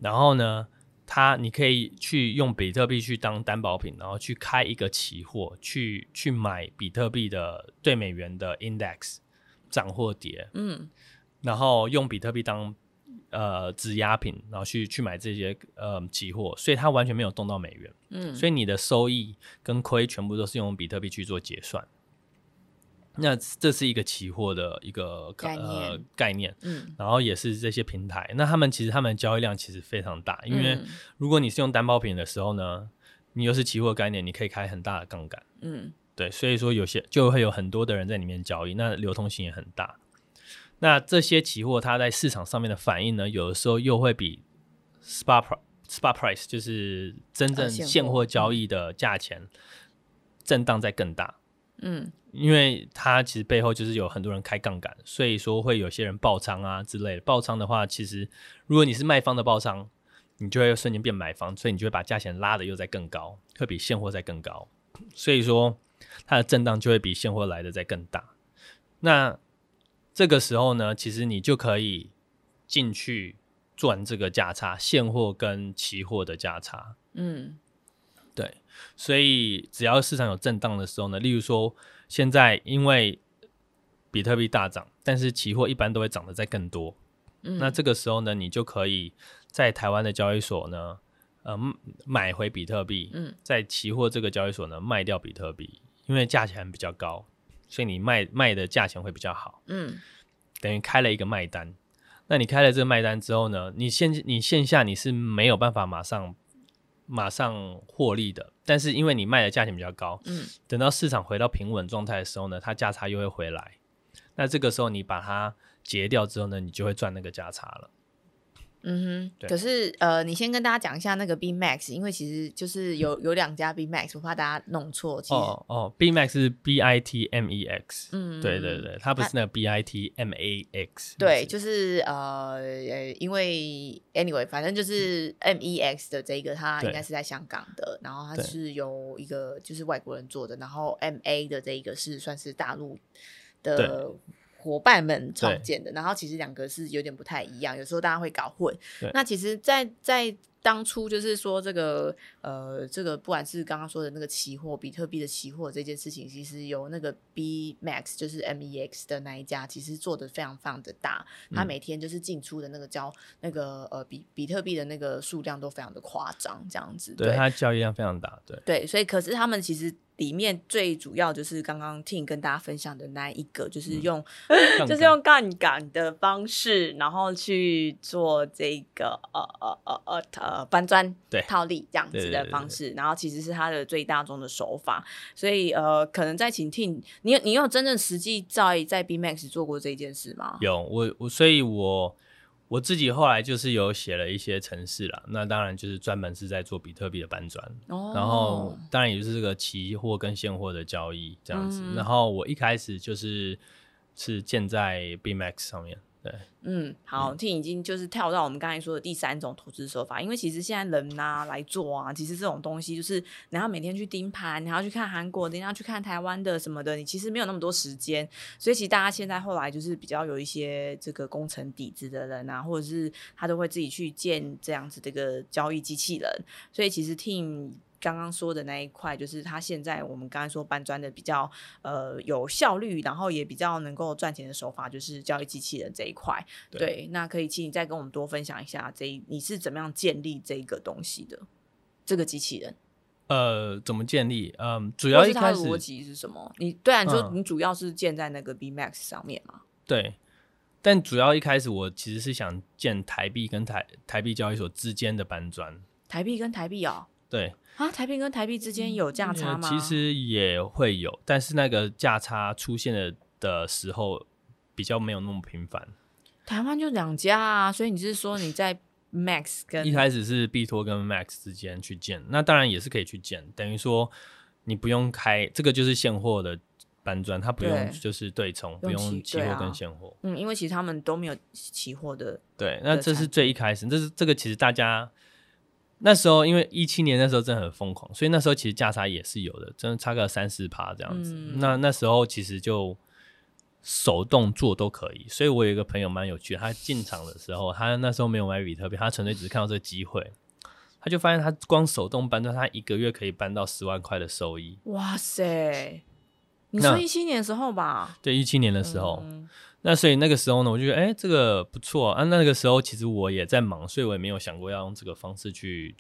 然后呢，你可以去用比特币去当担保品，然后去开一个期货，去买比特币的对美元的 index 涨或跌，然后用比特币当质押品，然后去买这些期货，所以它完全没有动到美元，所以你的收益跟亏全部都是用比特币去做结算。那这是一个期货的一个概念，然后也是这些平台，那他们交易量其实非常大，因为如果你是用担保品的时候呢，你又是期货概念，你可以开很大的杠杆，对，所以说有些就会有很多的人在里面交易，那流通性也很大。那这些期货它在市场上面的反应呢，有的时候又会比 spot price 就是真正现货交易的价钱震荡再更大，因为它其实背后就是有很多人开杠杆，所以说会有些人爆仓啊之类的。爆仓的话，其实如果你是卖方的爆仓，你就会瞬间变买方，所以你就会把价钱拉的又再更高，会比现货再更高，所以说它的震荡就会比现货来的再更大。那这个时候呢，其实你就可以进去赚这个价差，现货跟期货的价差。对，所以只要市场有震荡的时候呢，例如说现在因为比特币大涨，但是期货一般都会涨得再更多，那这个时候呢，你就可以在台湾的交易所呢，买回比特币，在期货这个交易所呢卖掉比特币，因为价钱比较高，所以你卖的价钱会比较好，等于开了一个卖单。那你开了这个卖单之后呢，你线下你是没有办法马上获利的，但是因为你卖的价钱比较高，等到市场回到平稳状态的时候呢，它价差又会回来，那这个时候你把它结掉之后呢，你就会赚那个价差了。可是你先跟大家讲一下那个 BMAX， 因为其实就是有两家 BMAX， 我怕大家弄错。BMAX 是 BITMEX， 对对对，它不是那个 BITMAX， 对，就是因为 anyway 反正就是 MEX 的这个，它应该是在香港的，然后它是由一个就是外国人做的，然后 MA 的这一个是算是大陆的伙伴们创建的，然后其实两个是有点不太一样，有时候大家会搞混。那其实在当初就是说这个不管是刚刚说的那个期货比特币的期货这件事情，其实由那个 BMAX 就是 MEX 的那一家其实做的非常的大，他每天就是进出的那个比特币的那个数量都非常的夸张这样子。对，它交易量非常大。对，所以可是他们其实里面最主要就是刚刚 Tim 跟大家分享的那一个，就是用杠杆的方式，然后去做这个搬砖套利这样子的方式，对对对对对，然后其实是他的最大众的手法。所以可能再请 Tim， 你有真正实际在 BMAX 做过这件事吗？有，所以我自己后来就是有写了一些程式啦，那当然就是专门是在做比特币的搬砖，然后当然也就是这个期货跟现货的交易这样子，然后我一开始就是建在 BMAX 上面。对，好，Tim 已经就是跳到我们刚才说的第三种投资手法，因为其实现在人来做其实这种东西就是你要每天去盯盘，你要去看韩国的，你要去看台湾的什么的，你其实没有那么多时间，所以其实大家现在后来就是比较有一些这个工程底子的人啊，或者是他都会自己去建这样子的一个交易机器人，所以其实 Tim刚刚说的那一块，就是他现在我们刚才说搬砖的比较有效率，然后也比较能够赚钱的手法，就是交易机器人这一块。 对，那可以请你再跟我们多分享一下你是怎么样建立这个东西的，这个机器人怎么建立？主要一开始它的逻辑是什么？你说你主要是建在那个 BMAX 上面嘛？对，但主要一开始我其实是想建台币跟台币交易所之间的搬砖。台币跟台币对啊，台币跟台币之间有价差吗？其实也会有，但是那个价差出现的时候比较没有那么频繁。台湾就两家所以你是说你在 Max 跟一开始是币托跟 Max 之间去建，那当然也是可以去建，等于说你不用开这个就是现货的搬砖，它不用就是对冲，不用期货跟现货、啊、嗯，因为其实他们都没有期货的，对，那这是最一开始，这个其实大家那时候因为17年那时候真的很疯狂，所以那时候其实价差也是有的，真的差个 3-4% 这样子、嗯、那时候其实就手动做都可以，所以我有一个朋友蛮有趣的，他进场的时候他那时候没有买比特币，他纯粹只是看到这个机会，他就发现他光手动搬砖他一个月可以搬到10万块的收益，哇塞，你说17年的时候吧，对，17年的时候、嗯、那所以那个时候呢我就觉得这个不错啊，那个时候其实我也在忙，所以我也没有想过要用这个方式去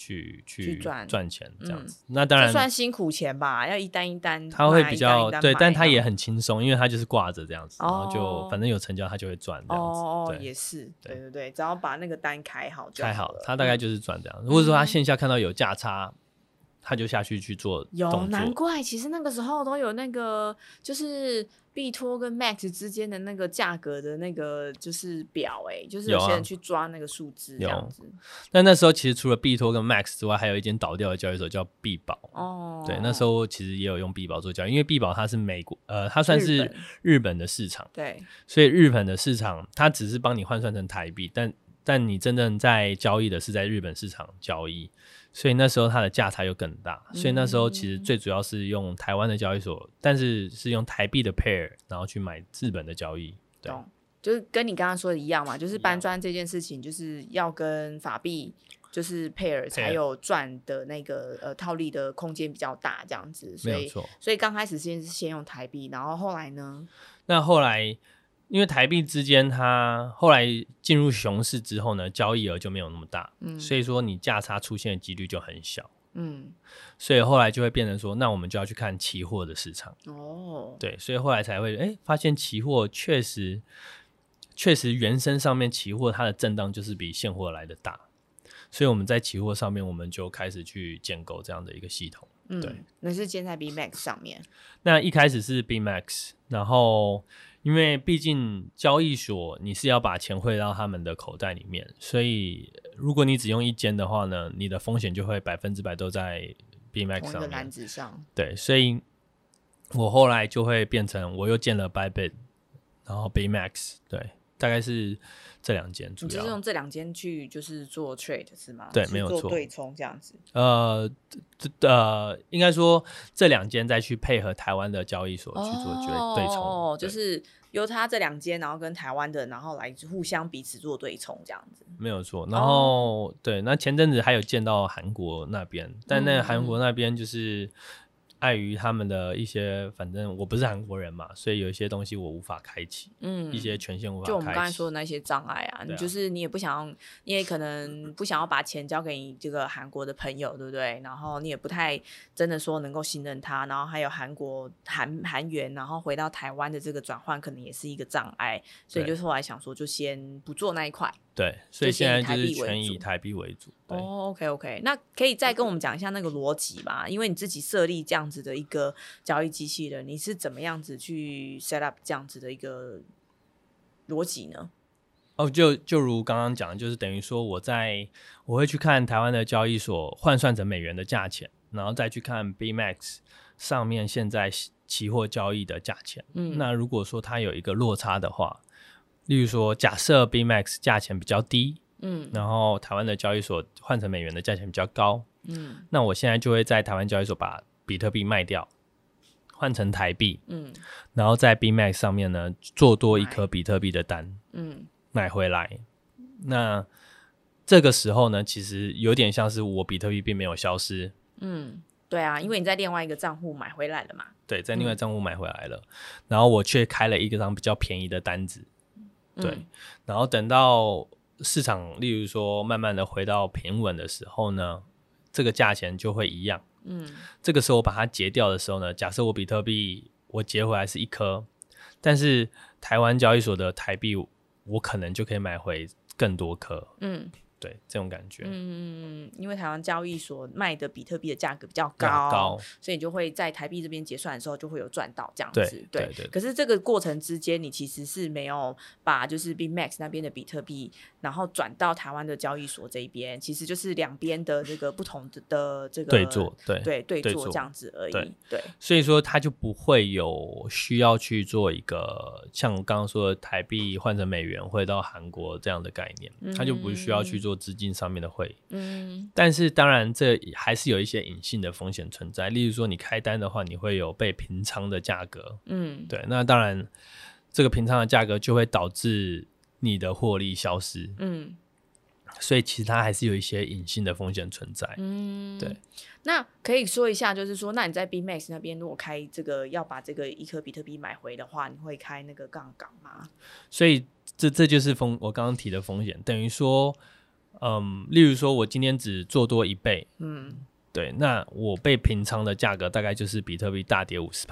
赚钱这样子、嗯、那当然算辛苦钱吧，要一单一单他会比较一单一单，对，但他也很轻松，因为他就是挂着这样子、哦、然后就反正有成交他就会赚这样子，哦对，也是，对对对，只要把那个单开好就好了，开好他大概就是赚这样、嗯、如果说他线下看到有价差他就下去做动作，有，难怪其实那个时候都有那个就是币托跟 Max 之间的那个价格的那个就是表，就是有些人去抓那个数字这样子、但那时候其实除了币托跟 Max 之外还有一间倒掉的交易所叫币宝、哦、对，那时候其实也有用币宝做交易，因为币宝它是美国它算是日本的市场，对，所以日本的市场它只是帮你换算成台币，但你真正在交易的是在日本市场交易，所以那时候它的价差又更大，所以那时候其实最主要是用台湾的交易所，但是是用台币的 pair 然后去买日本的交易，对，就是跟你刚刚说的一样嘛，就是搬砖这件事情就是要跟法币就是 pair 才有赚的那个套利的空间比较大这样子，所以没有错，所以刚开始先用台币，然后后来呢，那后来因为台币之间它后来进入熊市之后呢交易额就没有那么大、嗯、所以说你价差出现的几率就很小，嗯，所以后来就会变成说那我们就要去看期货的市场，哦，对，所以后来才会发现期货确实原生上面期货它的震荡就是比现货来的大，所以我们在期货上面我们就开始去建构这样的一个系统，嗯，对，那是建在 BitMEX 上面，那一开始是 BitMEX， 然后因为毕竟交易所你是要把钱汇到他们的口袋里面，所以如果你只用一间的话呢，你的风险就会100%都在 BMAX 上面，同一个篮子上，对，所以我后来就会变成我又建了 Bybit 然后 BMAX， 对，大概是这两间主要，你就是用这两间去就是做 trade 是吗？对，没有错，做对冲这样子，应该说这两间再去配合台湾的交易所去做对冲，哦，就是由他这两间然后跟台湾的然后来互相彼此做对冲这样子，没有错，然后、哦、对，那前阵子还有见到韩国那边，但那韩国那边就是碍于他们的一些，反正我不是韩国人嘛，所以有一些东西我无法开启，嗯，一些权限无法开启，就我们刚才说的那些障碍啊，你就是你也不想，你也可能不想要把钱交给你这个韩国的朋友，对不对？然后你也不太真的说能够信任他，然后还有韩国韩元，然后回到台湾的这个转换可能也是一个障碍，所以就是后来想说就先不做那一块。对，所以现在就是全以台币为主。哦 ，OK， 那可以再跟我们讲一下那个逻辑吧，因为你自己设立这样子的一个交易机器人，你是怎么样子去 set up 这样子的一个逻辑呢？哦，就如刚刚讲的，就是等于说我会去看台湾的交易所换算成美元的价钱，然后再去看 BMAX 上面现在期货交易的价钱。嗯，那如果说它有一个落差的话。例如说假设 BMAX 价钱比较低，嗯，然后台湾的交易所换成美元的价钱比较高，嗯，那我现在就会在台湾交易所把比特币卖掉换成台币，嗯，然后在 BMAX 上面呢做多一颗比特币的单，嗯，买回来，那这个时候呢其实有点像是我比特币并没有消失，嗯，对啊，因为你在另外一个账户买回来了嘛，对，在另外账户买回来了，嗯，然后我却开了一个张比较便宜的单子，对，然后等到市场例如说慢慢的回到平稳的时候呢，这个价钱就会一样，嗯，这个时候我把它结掉的时候呢，假设我比特币我结回来是一颗，但是台湾交易所的台币我可能就可以买回更多颗，嗯，对，这种感觉。嗯，因为台湾交易所卖的比特币的价格比较高，所以你就会在台币这边结算的时候就会有赚到这样子。对 对。可是这个过程之间，你其实是没有把就是 BitMEX 那边的比特币，然后转到台湾的交易所这一边，其实就是两边的这个不同的这个对做，对做这样子而已。对，所以说它就不会有需要去做一个像我刚刚说的台币换成美元汇到韩国这样的概念，它就不需要去做。做资金上面的汇，但是当然这还是有一些隐性的风险存在，例如说你开单的话，你会有被平仓的价格，对，那当然这个平仓的价格就会导致你的获利消失，所以其实它还是有一些隐性的风险存在，对。那可以说一下，就是说，那你在 BitMEX 那边，如果开这个要把这个一颗比特币买回的话，你会开那个杠杆吗？所以这就是我刚刚提的风险，等于说。例如说我今天只做多一倍，对，那我被平仓的价格大概就是比特币大跌 50%，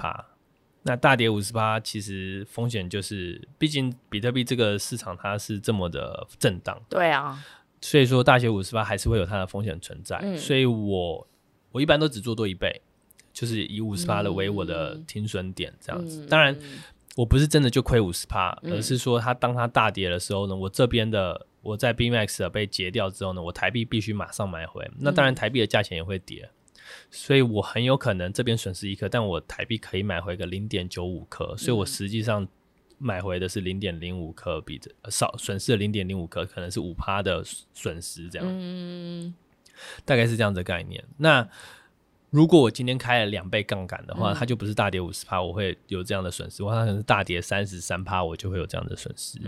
那大跌 50% 其实风险就是毕竟比特币这个市场它是这么的震荡，对啊，所以说大跌 50% 还是会有它的风险存在，所以我一般都只做多一倍，就是以 50% 的为我的停损点这样子，当然我不是真的就亏 50%， 而是说它当它大跌的时候呢，我这边的我在 BitMEX 被截掉之后呢，我台币必须马上买回，那当然台币的价钱也会跌，所以我很有可能这边损失一颗，但我台币可以买回个 0.95 颗，所以我实际上买回的是 0.05 颗，比少损失的 0.05 颗可能是 5% 的损失这样，大概是这样的概念。那如果我今天开了2倍杠杆的话，它就不是大跌 50%， 我会有这样的损失，或它可能是大跌 33%， 我就会有这样的损失。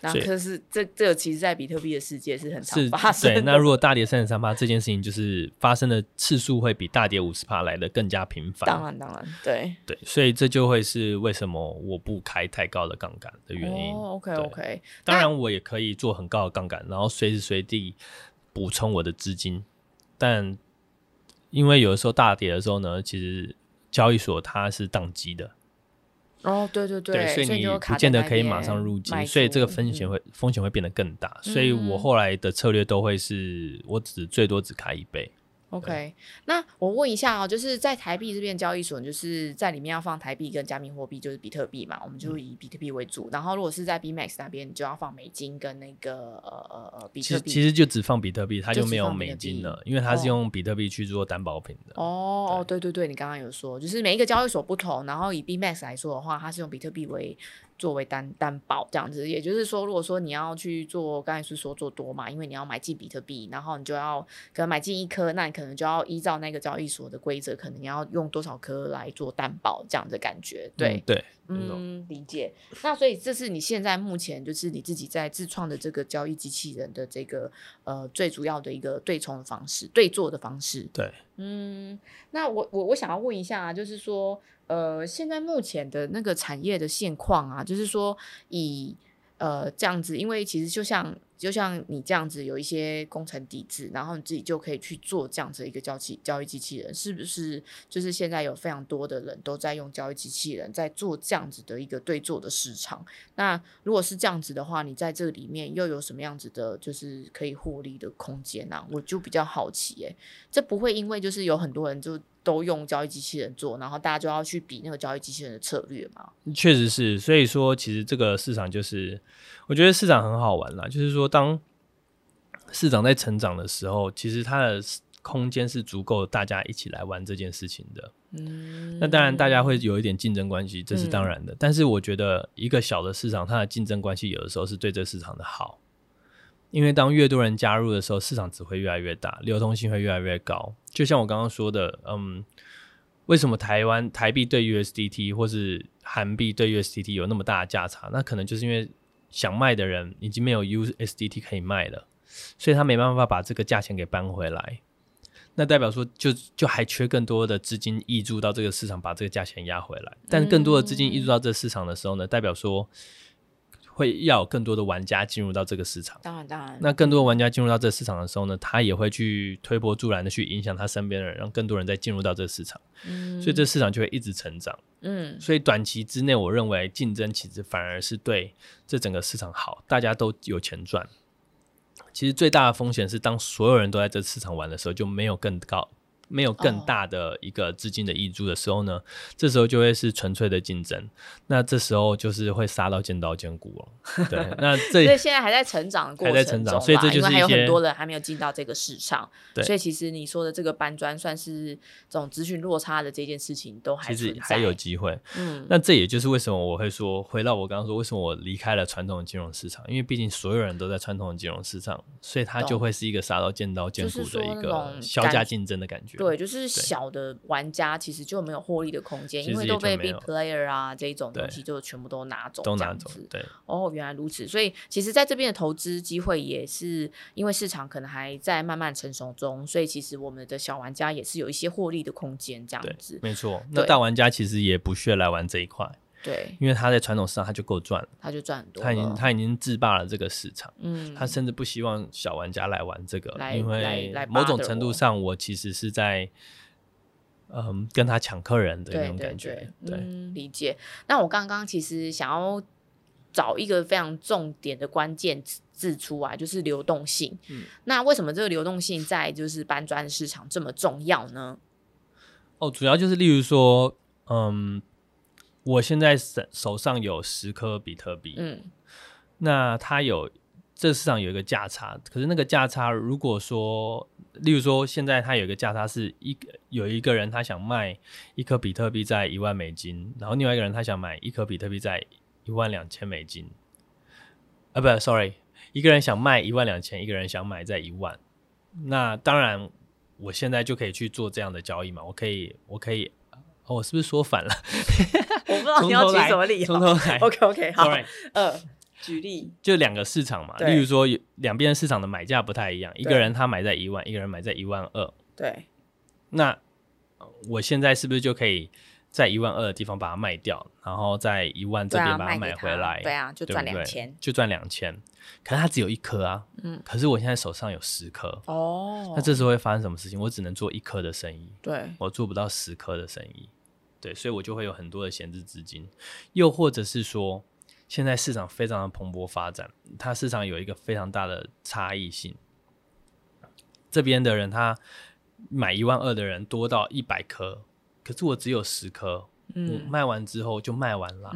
然后可是这其实在比特币的世界是很常发生的。对，那如果大跌 33% 这件事情就是发生的次数会比大跌 50% 来的更加频繁。当然，对，所以这就会是为什么我不开太高的杠杆的原因。OK， 当然我也可以做很高的杠杆，然后随时随地补充我的资金，但因为有的时候大跌的时候呢，其实交易所它是宕机的。对，所以你不见得可以马上入金，所以这个风险会变得更大。所以我后来的策略都会是我最多只开1倍。OK， 那我问一下哦，就是在台币这边交易所，就是在里面要放台币跟加密货币，就是比特币嘛，我们就以比特币为主。然后如果是在 BitMEX 那边，你就要放美金跟那个比特币。其实就只放比特币，它就没有美金了，因为它是用比特币去做担保品的。对，你刚刚有说，就是每一个交易所不同，然后以 BitMEX 来说的话，它是用比特币作为担保这样子，也就是说，如果说你要去做，刚才是说做多嘛，因为你要买进比特币，然后你就要可能买进一颗，那你可能就要依照那个交易所的规则，可能要用多少颗来做担保这样的感觉。理解。那所以这是你现在目前就是你自己在自创的这个交易机器人的这个最主要的一个对冲的方式，对做的方式。对，那我想要问一下啊，就是说现在目前的那个产业的现况啊，就是说以这样子，因为其实就像你这样子有一些工程底子，然后你自己就可以去做这样子一个交易机器人，是不是就是现在有非常多的人都在用交易机器人在做这样子的一个对做的市场？那如果是这样子的话，你在这里面又有什么样子的就是可以获利的空间啊？我就比较好奇这不会因为就是有很多人就都用交易机器人做，然后大家就要去比那个交易机器人的策略嘛？确实是，所以说其实这个市场就是我觉得市场很好玩啦，就是说当市场在成长的时候，其实它的空间是足够大家一起来玩这件事情的。那当然大家会有一点竞争关系，这是当然的，但是我觉得一个小的市场它的竞争关系有的时候是对这市场的好，因为当越多人加入的时候，市场只会越来越大，流动性会越来越高。就像我刚刚说的，为什么台币对 USDT 或是韩币对 USDT 有那么大的价差？那可能就是因为想卖的人已经没有 USDT 可以卖了，所以他没办法把这个价钱给搬回来。那代表说就还缺更多的资金挹注到这个市场，把这个价钱压回来。但更多的资金挹注到这个市场的时候呢，代表说会要有更多的玩家进入到这个市场。当然。那更多的玩家进入到这个市场的时候呢，他也会去推波助澜的去影响他身边的人，让更多人再进入到这个市场。所以这市场就会一直成长。所以短期之内我认为竞争其实反而是对这整个市场好，大家都有钱赚。其实最大的风险是当所有人都在这市场玩的时候，就没有更大的一个资金的挹注的时候呢，这时候就会是纯粹的竞争，那这时候就是会杀到尖刀尖骨哦。对，那这所以现在还在成长的过程中，还在成长，所以这就是因为还有很多人还没有进到这个市场，所以其实你说的这个搬砖算是这种资讯落差的这件事情都还存在，其实还有机会。那这也就是为什么我会说，回到我刚刚说为什么我离开了传统的金融市场，因为毕竟所有人都在传统的金融市场，所以它就会是一个杀到尖刀尖骨的一个削价竞争的感觉。对，就是小的玩家其实就没有获利的空间，因为都被 big player 啊这一种东西就全部都拿走，都拿走。对，哦，原来如此。所以其实在这边的投资机会也是因为市场可能还在慢慢成熟中，所以其实我们的小玩家也是有一些获利的空间，这样子。对，没错。那大玩家其实也不屑来玩这一块。对，因为他在传统市场他就够赚了，他就赚很多了，他已经制霸了这个市场。他甚至不希望小玩家来玩这个，因为某种程度上我其实是在跟他抢客人的那种感觉。对，理解。那我刚刚其实想要找一个非常重点的关键字出来，就是流动性。那为什么这个流动性在就是搬砖市场这么重要呢？哦，主要就是例如说我现在手上有10颗比特币，那它有这市场有一个价差，可是那个价差如果说，例如说现在它有一个价差是有一个人他想卖一颗比特币在$10,000，然后另外一个人他想买一颗比特币在$12,000，不 ，sorry， 一个人想卖$12,000，一个人想买在10000，那当然我现在就可以去做这样的交易嘛，我可以。哦，我是不是说反了？我不知道你要举什么例由。从头来。OK， 好。举例。就两个市场嘛，例如说两边市场的买价不太一样，一个人他买在10000，一个人买在12000。对。那我现在是不是就可以在12000的地方把它卖掉，然后在10000这边把它买回来？对啊，就赚2000，就赚2000。可是它只有一颗啊。可是我现在手上有10颗。哦。那这时候会发生什么事情？我只能做一颗的生意。对。我做不到10颗的生意。对，所以我就会有很多的闲置资金，又或者是说现在市场非常的蓬勃发展，它市场有一个非常大的差异性，这边的人他买12000的人多到100颗，可是我只有10颗，我卖完之后就卖完了，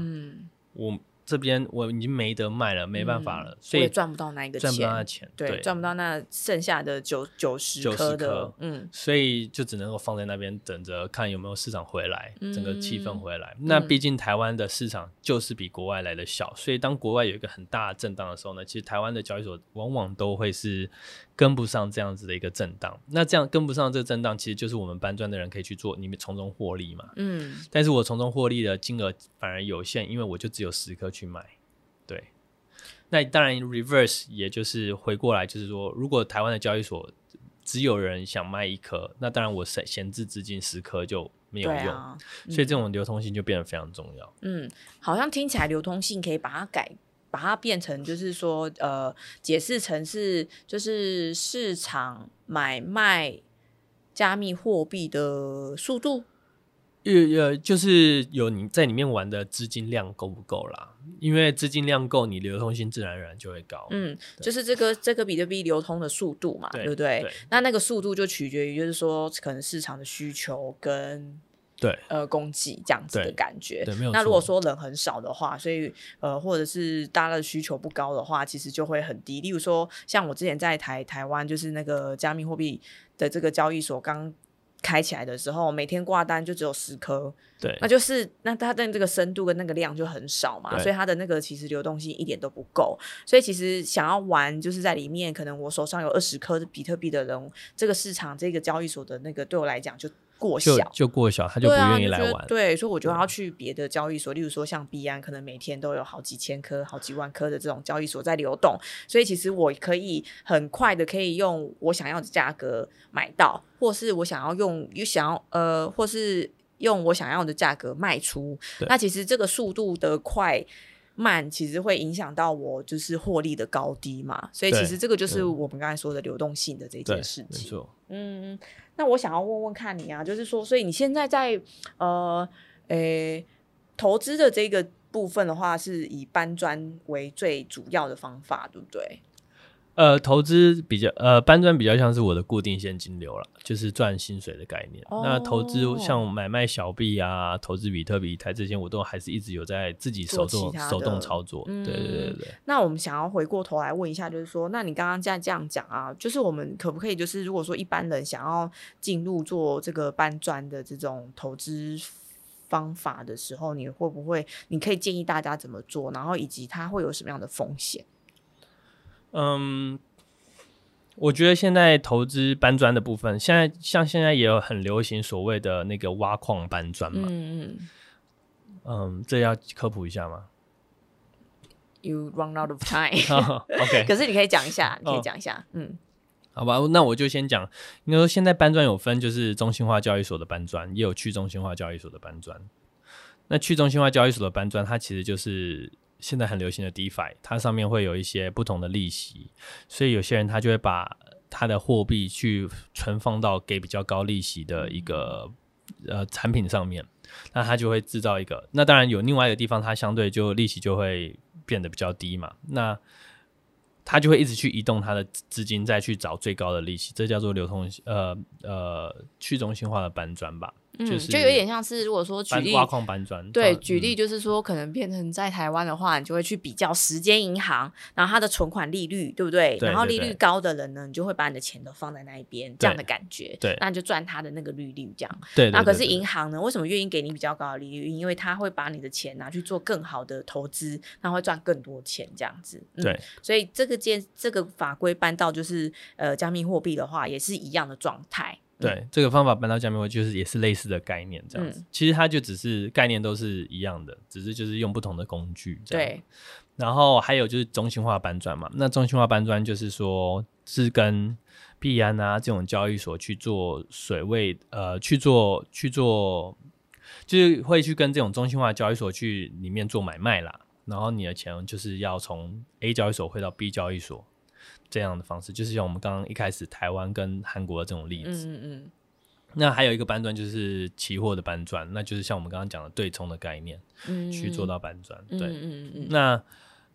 我这边我已经没得卖了，没办法了，所以赚不到那个钱，对，赚不到那剩下的90颗的，所以就只能够放在那边等着看有没有市场回来，整个气氛回来。那毕竟台湾的市场就是比国外来的小，所以当国外有一个很大的震荡的时候呢，其实台湾的交易所往往都会是跟不上这样子的一个震荡。那这样跟不上这个震荡，其实就是我们搬砖的人可以去做，你们从中获利嘛。但是我从中获利的金额反而有限，因为我就只有10颗去买。对，那当然 reverse 也就是回过来，就是说如果台湾的交易所只有人想卖1颗，那当然我闲置资金10颗就没有用，所以这种流通性就变得非常重要。好像听起来流通性可以把它变成就是说解释成是就是市场买卖加密货币的速度，就是有你在里面玩的资金量够不够啦，因为资金量够，你流通性自然而然就会高。就是这个比特币流通的速度嘛， 对不对？那个速度就取决于就是说可能市场的需求跟供给这样子的感觉。那如果说人很少的话，所以或者是大家的需求不高的话，其实就会很低。例如说像我之前在台湾就是那个加密货币的这个交易所刚开起来的时候，每天挂单就只有10颗，对，那它的这个深度跟那个量就很少嘛，所以它的那个其实流动性一点都不够。所以其实想要玩就是在里面，可能我手上有20颗比特币的人，这个市场这个交易所的那个对我来讲就过小，就过小，他就不愿意来玩。对，所以我就要去别的交易所，例如说像币安，可能每天都有好几千颗、好几万颗的这种交易所在流动，所以其实我可以很快的可以用我想要的价格买到，或是我想要或是用我想要的价格卖出。那其实这个速度的快慢其实会影响到我就是获利的高低嘛，所以其实这个就是我们刚才说的流动性的这件事情。没错。那我想要问问看你啊，就是说，所以你现在在投资的这个部分的话，是以搬砖为最主要的方法，对不对？投资比较搬砖比较像是我的固定现金流啦，就是赚薪水的概念。哦、那投资像买卖小币啊，投资比特币、以太这些，我都还是一直有在自己手动操作。嗯、对对对对。那我们想要回过头来问一下，就是说，那你刚刚这样讲啊，就是我们可不可以就是如果说一般人想要进入做这个搬砖的这种投资方法的时候，你会不会你可以建议大家怎么做，然后以及它会有什么样的风险？嗯，我觉得现在投资搬砖的部分，现在也有很流行所谓的那个挖矿搬砖嘛。嗯，这要科普一下吗？You run out of time. Oh, OK 。可是你可以讲一下，嗯，好吧，那我就先讲。应该说，现在搬砖有分，就是中心化交易所的搬砖，也有去中心化交易所的搬砖。那去中心化交易所的搬砖，它其实就是现在很流行的 DeFi， 它上面会有一些不同的利息，所以有些人他就会把他的货币去存放到给比较高利息的一个产品上面，那他就会制造一个。那当然有另外一个地方，它相对就利息就会变得比较低嘛，那他就会一直去移动他的资金，再去找最高的利息，这叫做流通去中心化的搬砖吧。嗯，就有点像是如果说举例挖矿搬砖，对，举例就是说可能变成在台湾的话，你就会去比较时间银行，然后它的存款利率，对不对？然后利率高的人呢，你就会把你的钱都放在那一边，这样的感觉，对，那你就赚它的那个利率这样。对，那可是银行呢，为什么愿意给你比较高的利率？因为它会把你的钱拿去做更好的投资，然后会赚更多钱这样子。嗯，对，所以这个法规搬到就是加密货币的话，也是一样的状态。对，这个方法搬到加密货币就是也是类似的概念这样子。其实它就只是概念都是一样的，只是就是用不同的工具这样。对，然后还有就是中心化搬砖嘛，那中心化搬砖就是说是跟币安啊这种交易所去做水位去做就是会去跟这种中心化交易所去里面做买卖啦，然后你的钱就是要从 A 交易所汇到 B 交易所，这样的方式就是像我们刚刚一开始台湾跟韩国的这种例子。那还有一个搬砖就是期货的搬砖，那就是像我们刚刚讲的对冲的概念，去做到搬砖。对，那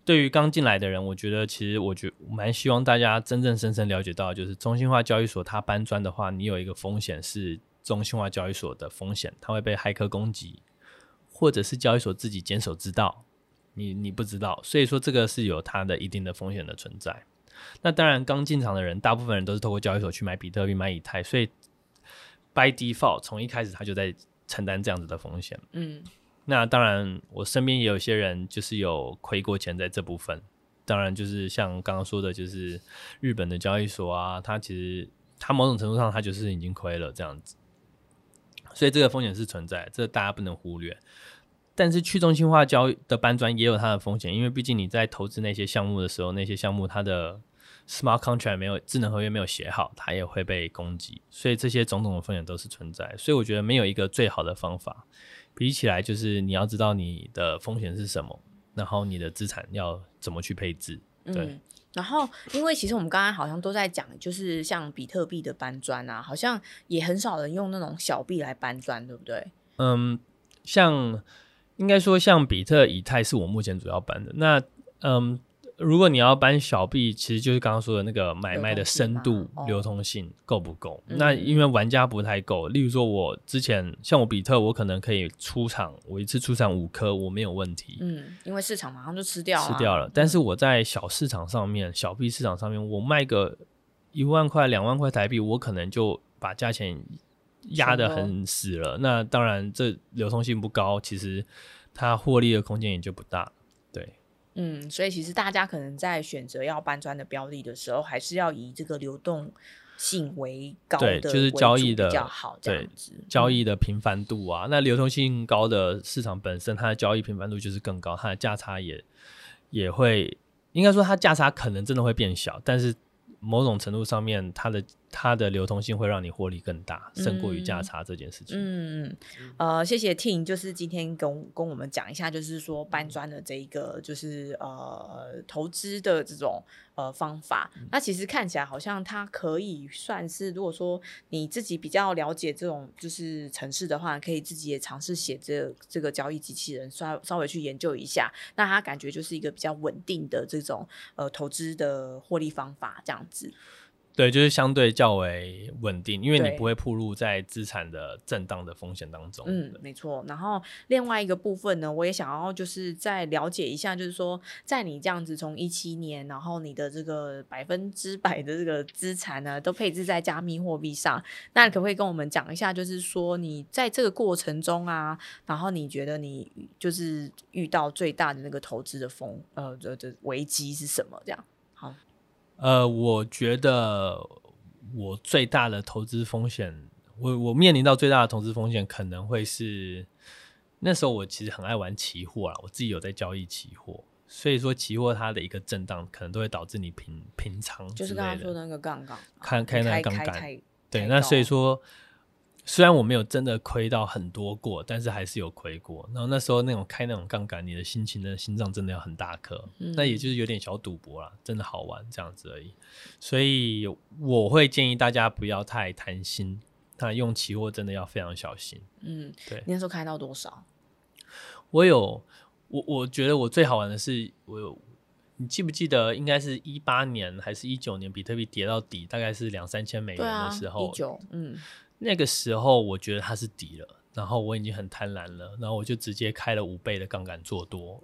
对于刚进来的人，我觉得其实我蛮希望大家真正深深了解到，就是中心化交易所它搬砖的话，你有一个风险是中心化交易所的风险，它会被黑客攻击，或者是交易所自己监守知道，你不知道，所以说这个是有它的一定的风险的存在。那当然刚进场的人，大部分人都是透过交易所去买比特币买以太，所以 by default 从一开始他就在承担这样子的风险。那当然我身边也有些人就是有亏过钱在这部分，当然就是像刚刚说的，就是日本的交易所啊，他其实他某种程度上他就是已经亏了这样子，所以这个风险是存在，这大家不能忽略。但是去中心化交易的搬砖也有它的风险，因为毕竟你在投资那些项目的时候，那些项目它的 smart contract 没有智能合约没有写好，它也会被攻击，所以这些种种的风险都是存在。所以我觉得没有一个最好的方法，比起来就是你要知道你的风险是什么，然后你的资产要怎么去配置。对。然后因为其实我们刚刚好像都在讲就是像比特币的搬砖啊，好像也很少人用那种小币来搬砖，对不对？应该说像比特以太是我目前主要搬的。那如果你要搬小币，其实就是刚刚说的那个买卖的深度流通性够不够。那因为玩家不太够，例如说我之前像我比特我可能可以出场，我一次出场5颗我没有问题，因为市场马上就吃掉了。但是我在小市场上面，小币市场上面，我卖个1万块2万块台币，我可能就把价钱压得很死了。那当然这流通性不高，其实它获利的空间也就不大。对。所以其实大家可能在选择要搬砖的标的的时候，还是要以这个流动性为高的，对，就是交易的比较好，这样子。交易的频繁度啊，那流通性高的市场本身它的交易频繁度就是更高，它的价差也会，应该说它价差可能真的会变小，但是某种程度上面它的流通性会让你获利更大，胜过于价差这件事情。谢谢 Tim 就是今天跟我们讲一下，就是说搬砖的这一个就是投资的这种方法。那其实看起来好像它可以算是，如果说你自己比较了解这种就是程式的话，可以自己也尝试写这个交易机器人，稍微去研究一下。那它感觉就是一个比较稳定的这种投资的获利方法这样子。对，就是相对较为稳定，因为你不会暴露在资产的震荡的风险当中。嗯，没错。然后另外一个部分呢，我也想要就是再了解一下，就是说在你这样子从2017年，然后你的这个100%的这个资产呢都配置在加密货币上，那可不可以跟我们讲一下，就是说你在这个过程中啊，然后你觉得你就是遇到最大的那个投资的危机是什么这样？好。我觉得我最大的投资风险，我面临到最大的投资风险可能会是，那时候我其实很爱玩期货啦，我自己有在交易期货，所以说期货它的一个震荡可能都会导致你平仓之类的，就是刚刚说的那个杠杆，开那个杠杆，对，那所以说虽然我没有真的亏到很多过，但是还是有亏过。然后那时候那种开那种杠杆，你的心情的心脏真的要很大颗，那也就是有点小赌博啦，真的好玩这样子而已。所以我会建议大家不要太贪心，那用期货真的要非常小心。嗯，对。你那时候开到多少？我觉得我最好玩的是你记不记得应该是18年还是19年比特币跌到底，大概是2-3千美元的时候。对啊，19，嗯。那个时候我觉得它是底了，然后我已经很贪婪了，然后我就直接开了5倍的杠杆做多。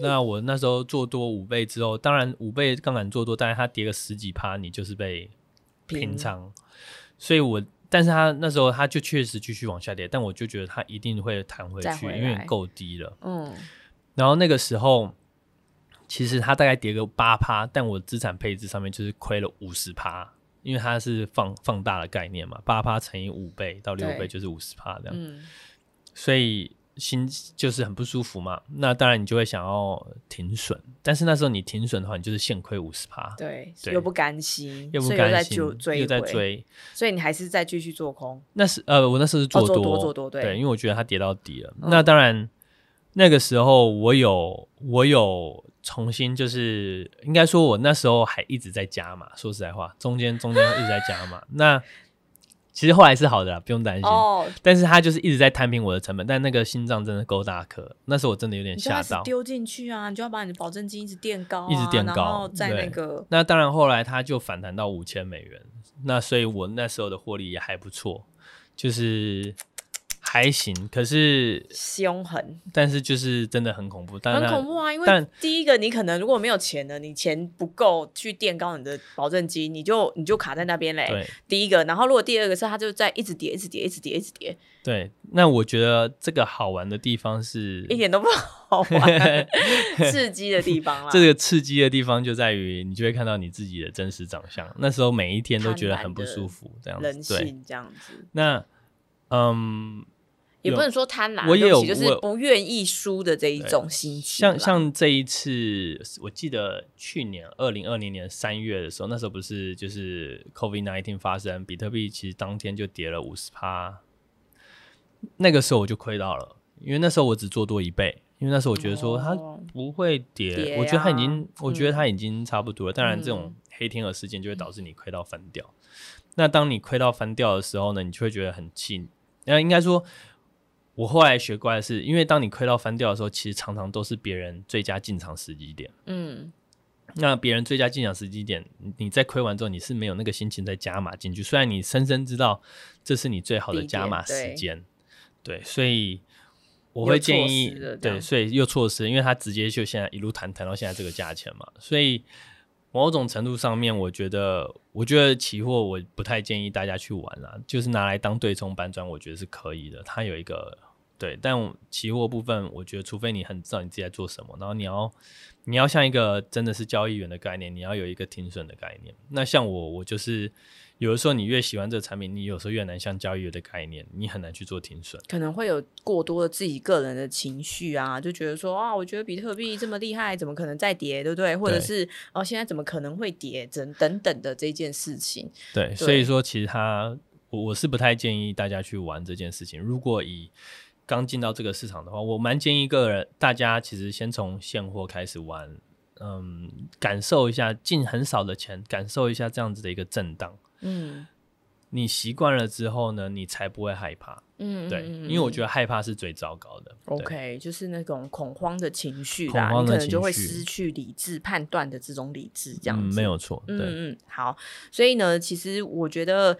那我那时候做多5倍之后，当然5倍杠杆做多，但是它跌个10几%，你就是被平仓。所以但是它那时候它就确实继续往下跌，但我就觉得它一定会弹回去，因为够低了。嗯。然后那个时候其实它大概跌个8%，但我资产配置上面就是亏了50%。因为它是放大的概念嘛， 8% 乘以5倍到6倍就是 50% 这样，嗯，所以心就是很不舒服嘛。那当然你就会想要停损，但是那时候你停损的话，你就是现亏 50%， 对，又不甘心，所以又在追，所以你还是再继续做空。那是我那时候是做多，对，因为我觉得它跌到底了。那当然那个时候我有重新，就是应该说我那时候还一直在加码，说实在话中间一直在加码那其实后来是好的啦，不用担心哦。但是他就是一直在摊平我的成本，但那个心脏真的够大颗，那时候我真的有点吓到。你就丢进去啊，你就要把你的保证金一直垫高啊，一直垫高，然后在那个，那当然后来他就反弹到5000美元，那所以我那时候的获利也还不错，就是还行，可是凶狠，但是就是真的很恐怖，很恐怖啊！因为第一个，你可能如果没有钱了，你钱不够去垫高你的保证金，你就卡在那边嘞。对，第一个，然后如果第二个是，它就在一直跌。对，那我觉得这个好玩的地方是一点都不好玩，刺激的地方啦。这个刺激的地方就在于你就会看到你自己的真实长相。那时候每一天都觉得很不舒服，这样子，人性这样子。那也不能说贪婪，我也有，就是不愿意输的这一种心情。像这一次，我记得去年2020年3月的时候，那时候不是就是 COVID-19 发生，比特币其实当天就跌了 50%， 那个时候我就亏到了，因为那时候我只做多1倍，因为那时候我觉得说它不会跌，我觉得它已经，差不多了。当然，这种黑天鹅事件就会导致你亏到翻掉。那当你亏到翻掉的时候呢，你就会觉得很气。那应该说，我后来学乖的是，因为当你亏到翻掉的时候，其实常常都是别人最佳进场时机点。嗯，那别人最佳进场时机点，你在亏完之后，你是没有那个心情再加码进去。虽然你深深知道这是你最好的加码时间，对，所以我会建议，对，所以又错失，因为它直接就现在一路谈到现在这个价钱嘛，所以某种程度上面，我觉得期货我不太建议大家去玩啦，就是拿来当对冲搬砖，我觉得是可以的。它有一个对，但期货部分，我觉得除非你很知道你自己在做什么，然后你要像一个真的是交易员的概念，你要有一个停损的概念。那像我就是有的时候你越喜欢这个产品，你有时候越难像交易员的概念，你很难去做停损，可能会有过多的自己个人的情绪啊，就觉得说啊，我觉得比特币这么厉害，怎么可能再跌，对不对？或者是哦，现在怎么可能会跌，等等的这件事情。对，所以说其实我是不太建议大家去玩这件事情。如果以刚进到这个市场的话，我蛮建议大家其实先从现货开始玩，感受一下，进很少的钱，感受一下这样子的一个震荡。嗯，你习惯了之后呢，你才不会害怕。嗯，对，因为我觉得害怕是最糟糕的。OK， 就是那种恐慌的情绪啦，你可能就会失去理智判断的这种理智，这样子。嗯，没有错。对，好，所以呢，其实我觉得，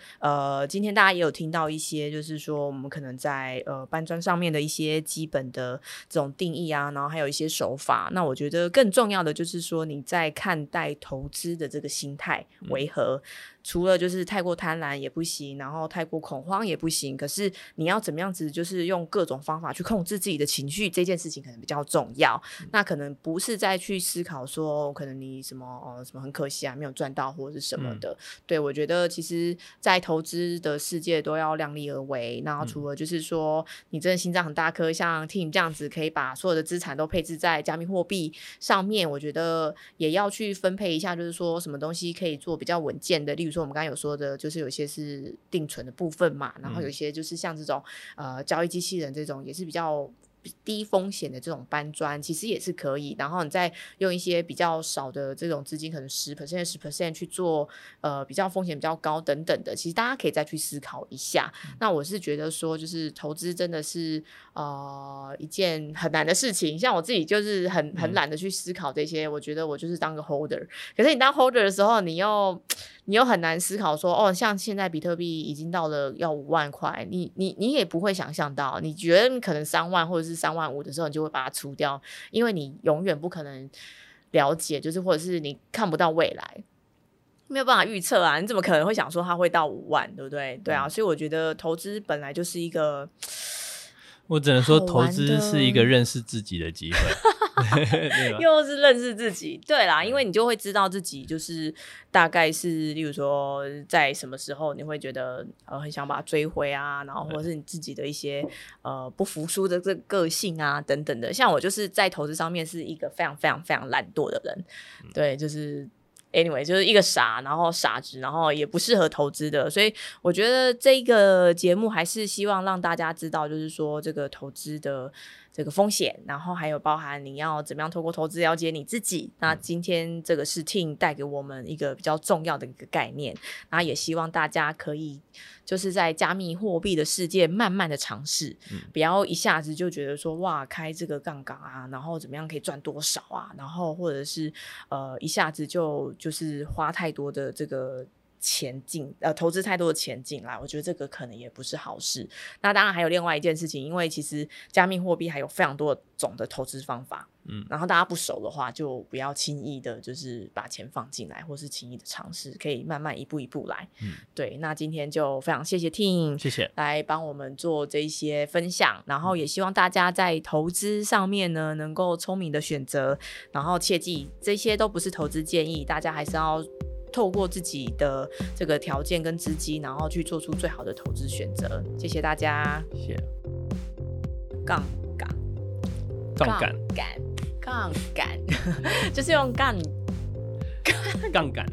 今天大家也有听到一些，就是说我们可能在搬砖上面的一些基本的这种定义啊，然后还有一些手法。那我觉得更重要的就是说，你在看待投资的这个心态为何？除了就是太过贪婪也不行，然后太过恐慌也不行，可是你要怎么样子就是用各种方法去控制自己的情绪，这件事情可能比较重要。那可能不是再去思考说可能你什么什么很可惜啊，没有赚到或是什么的。对，我觉得其实在投资的世界都要量力而为，然后除了就是说你真的心脏很大颗，像 Tim 这样子可以把所有的资产都配置在加密货币上面，我觉得也要去分配一下，就是说什么东西可以做比较稳健的，例如说我们刚刚有说的，就是有些是定存的部分嘛，然后有些就是像这种交易机器人这种也是比较低风险的这种搬砖，其实也是可以。然后你再用一些比较少的这种资金，可能 10% 去做比较风险比较高等等的，其实大家可以再去思考一下。那我是觉得说就是投资真的是一件很难的事情，像我自己就是很懒得去思考这些，我觉得我就是当个 holder。 可是你当 holder 的时候，你又很难思考说哦，像现在比特币已经到了要5万块，你也不会想象到，你觉得可能3万或者是3万5的时候，你就会把它出掉，因为你永远不可能了解，就是或者是你看不到未来，没有办法预测啊，你怎么可能会想说它会到5万，对不对？对啊，所以我觉得投资本来就是一个，我只能说投资是一个认识自己的机会。又是认识自己，对啦，因为你就会知道自己就是大概是，例如说在什么时候你会觉得很想把它追回啊，然后或者是你自己的一些不服输的这个性啊等等的。像我就是在投资上面是一个非常非常非常懒惰的人，对，就是anyway 就是一个傻，然后傻子，然后也不适合投资的。所以我觉得这个节目还是希望让大家知道，就是说这个投资的这个风险，然后还有包含你要怎么样透过投资了解你自己。那今天这个事情带给我们一个比较重要的一个概念，然后也希望大家可以就是在加密货币的世界慢慢的尝试，不要一下子就觉得说哇开这个杠杆啊，然后怎么样可以赚多少啊，然后或者是一下子就是花太多的这个前进，投资太多的前进啦，我觉得这个可能也不是好事。那当然还有另外一件事情，因为其实加密货币还有非常多种的投资方法，然后大家不熟的话就不要轻易的就是把钱放进来，或是轻易的尝试，可以慢慢一步一步来。对，那今天就非常谢谢 Tim， 谢谢来帮我们做这些分享，然后也希望大家在投资上面呢能够聪明的选择，然后切记这些都不是投资建议，大家还是要透过自己的这个条件跟资金，然后去做出最好的投资选择。谢谢大家，谢谢。杠杆就是用杠杆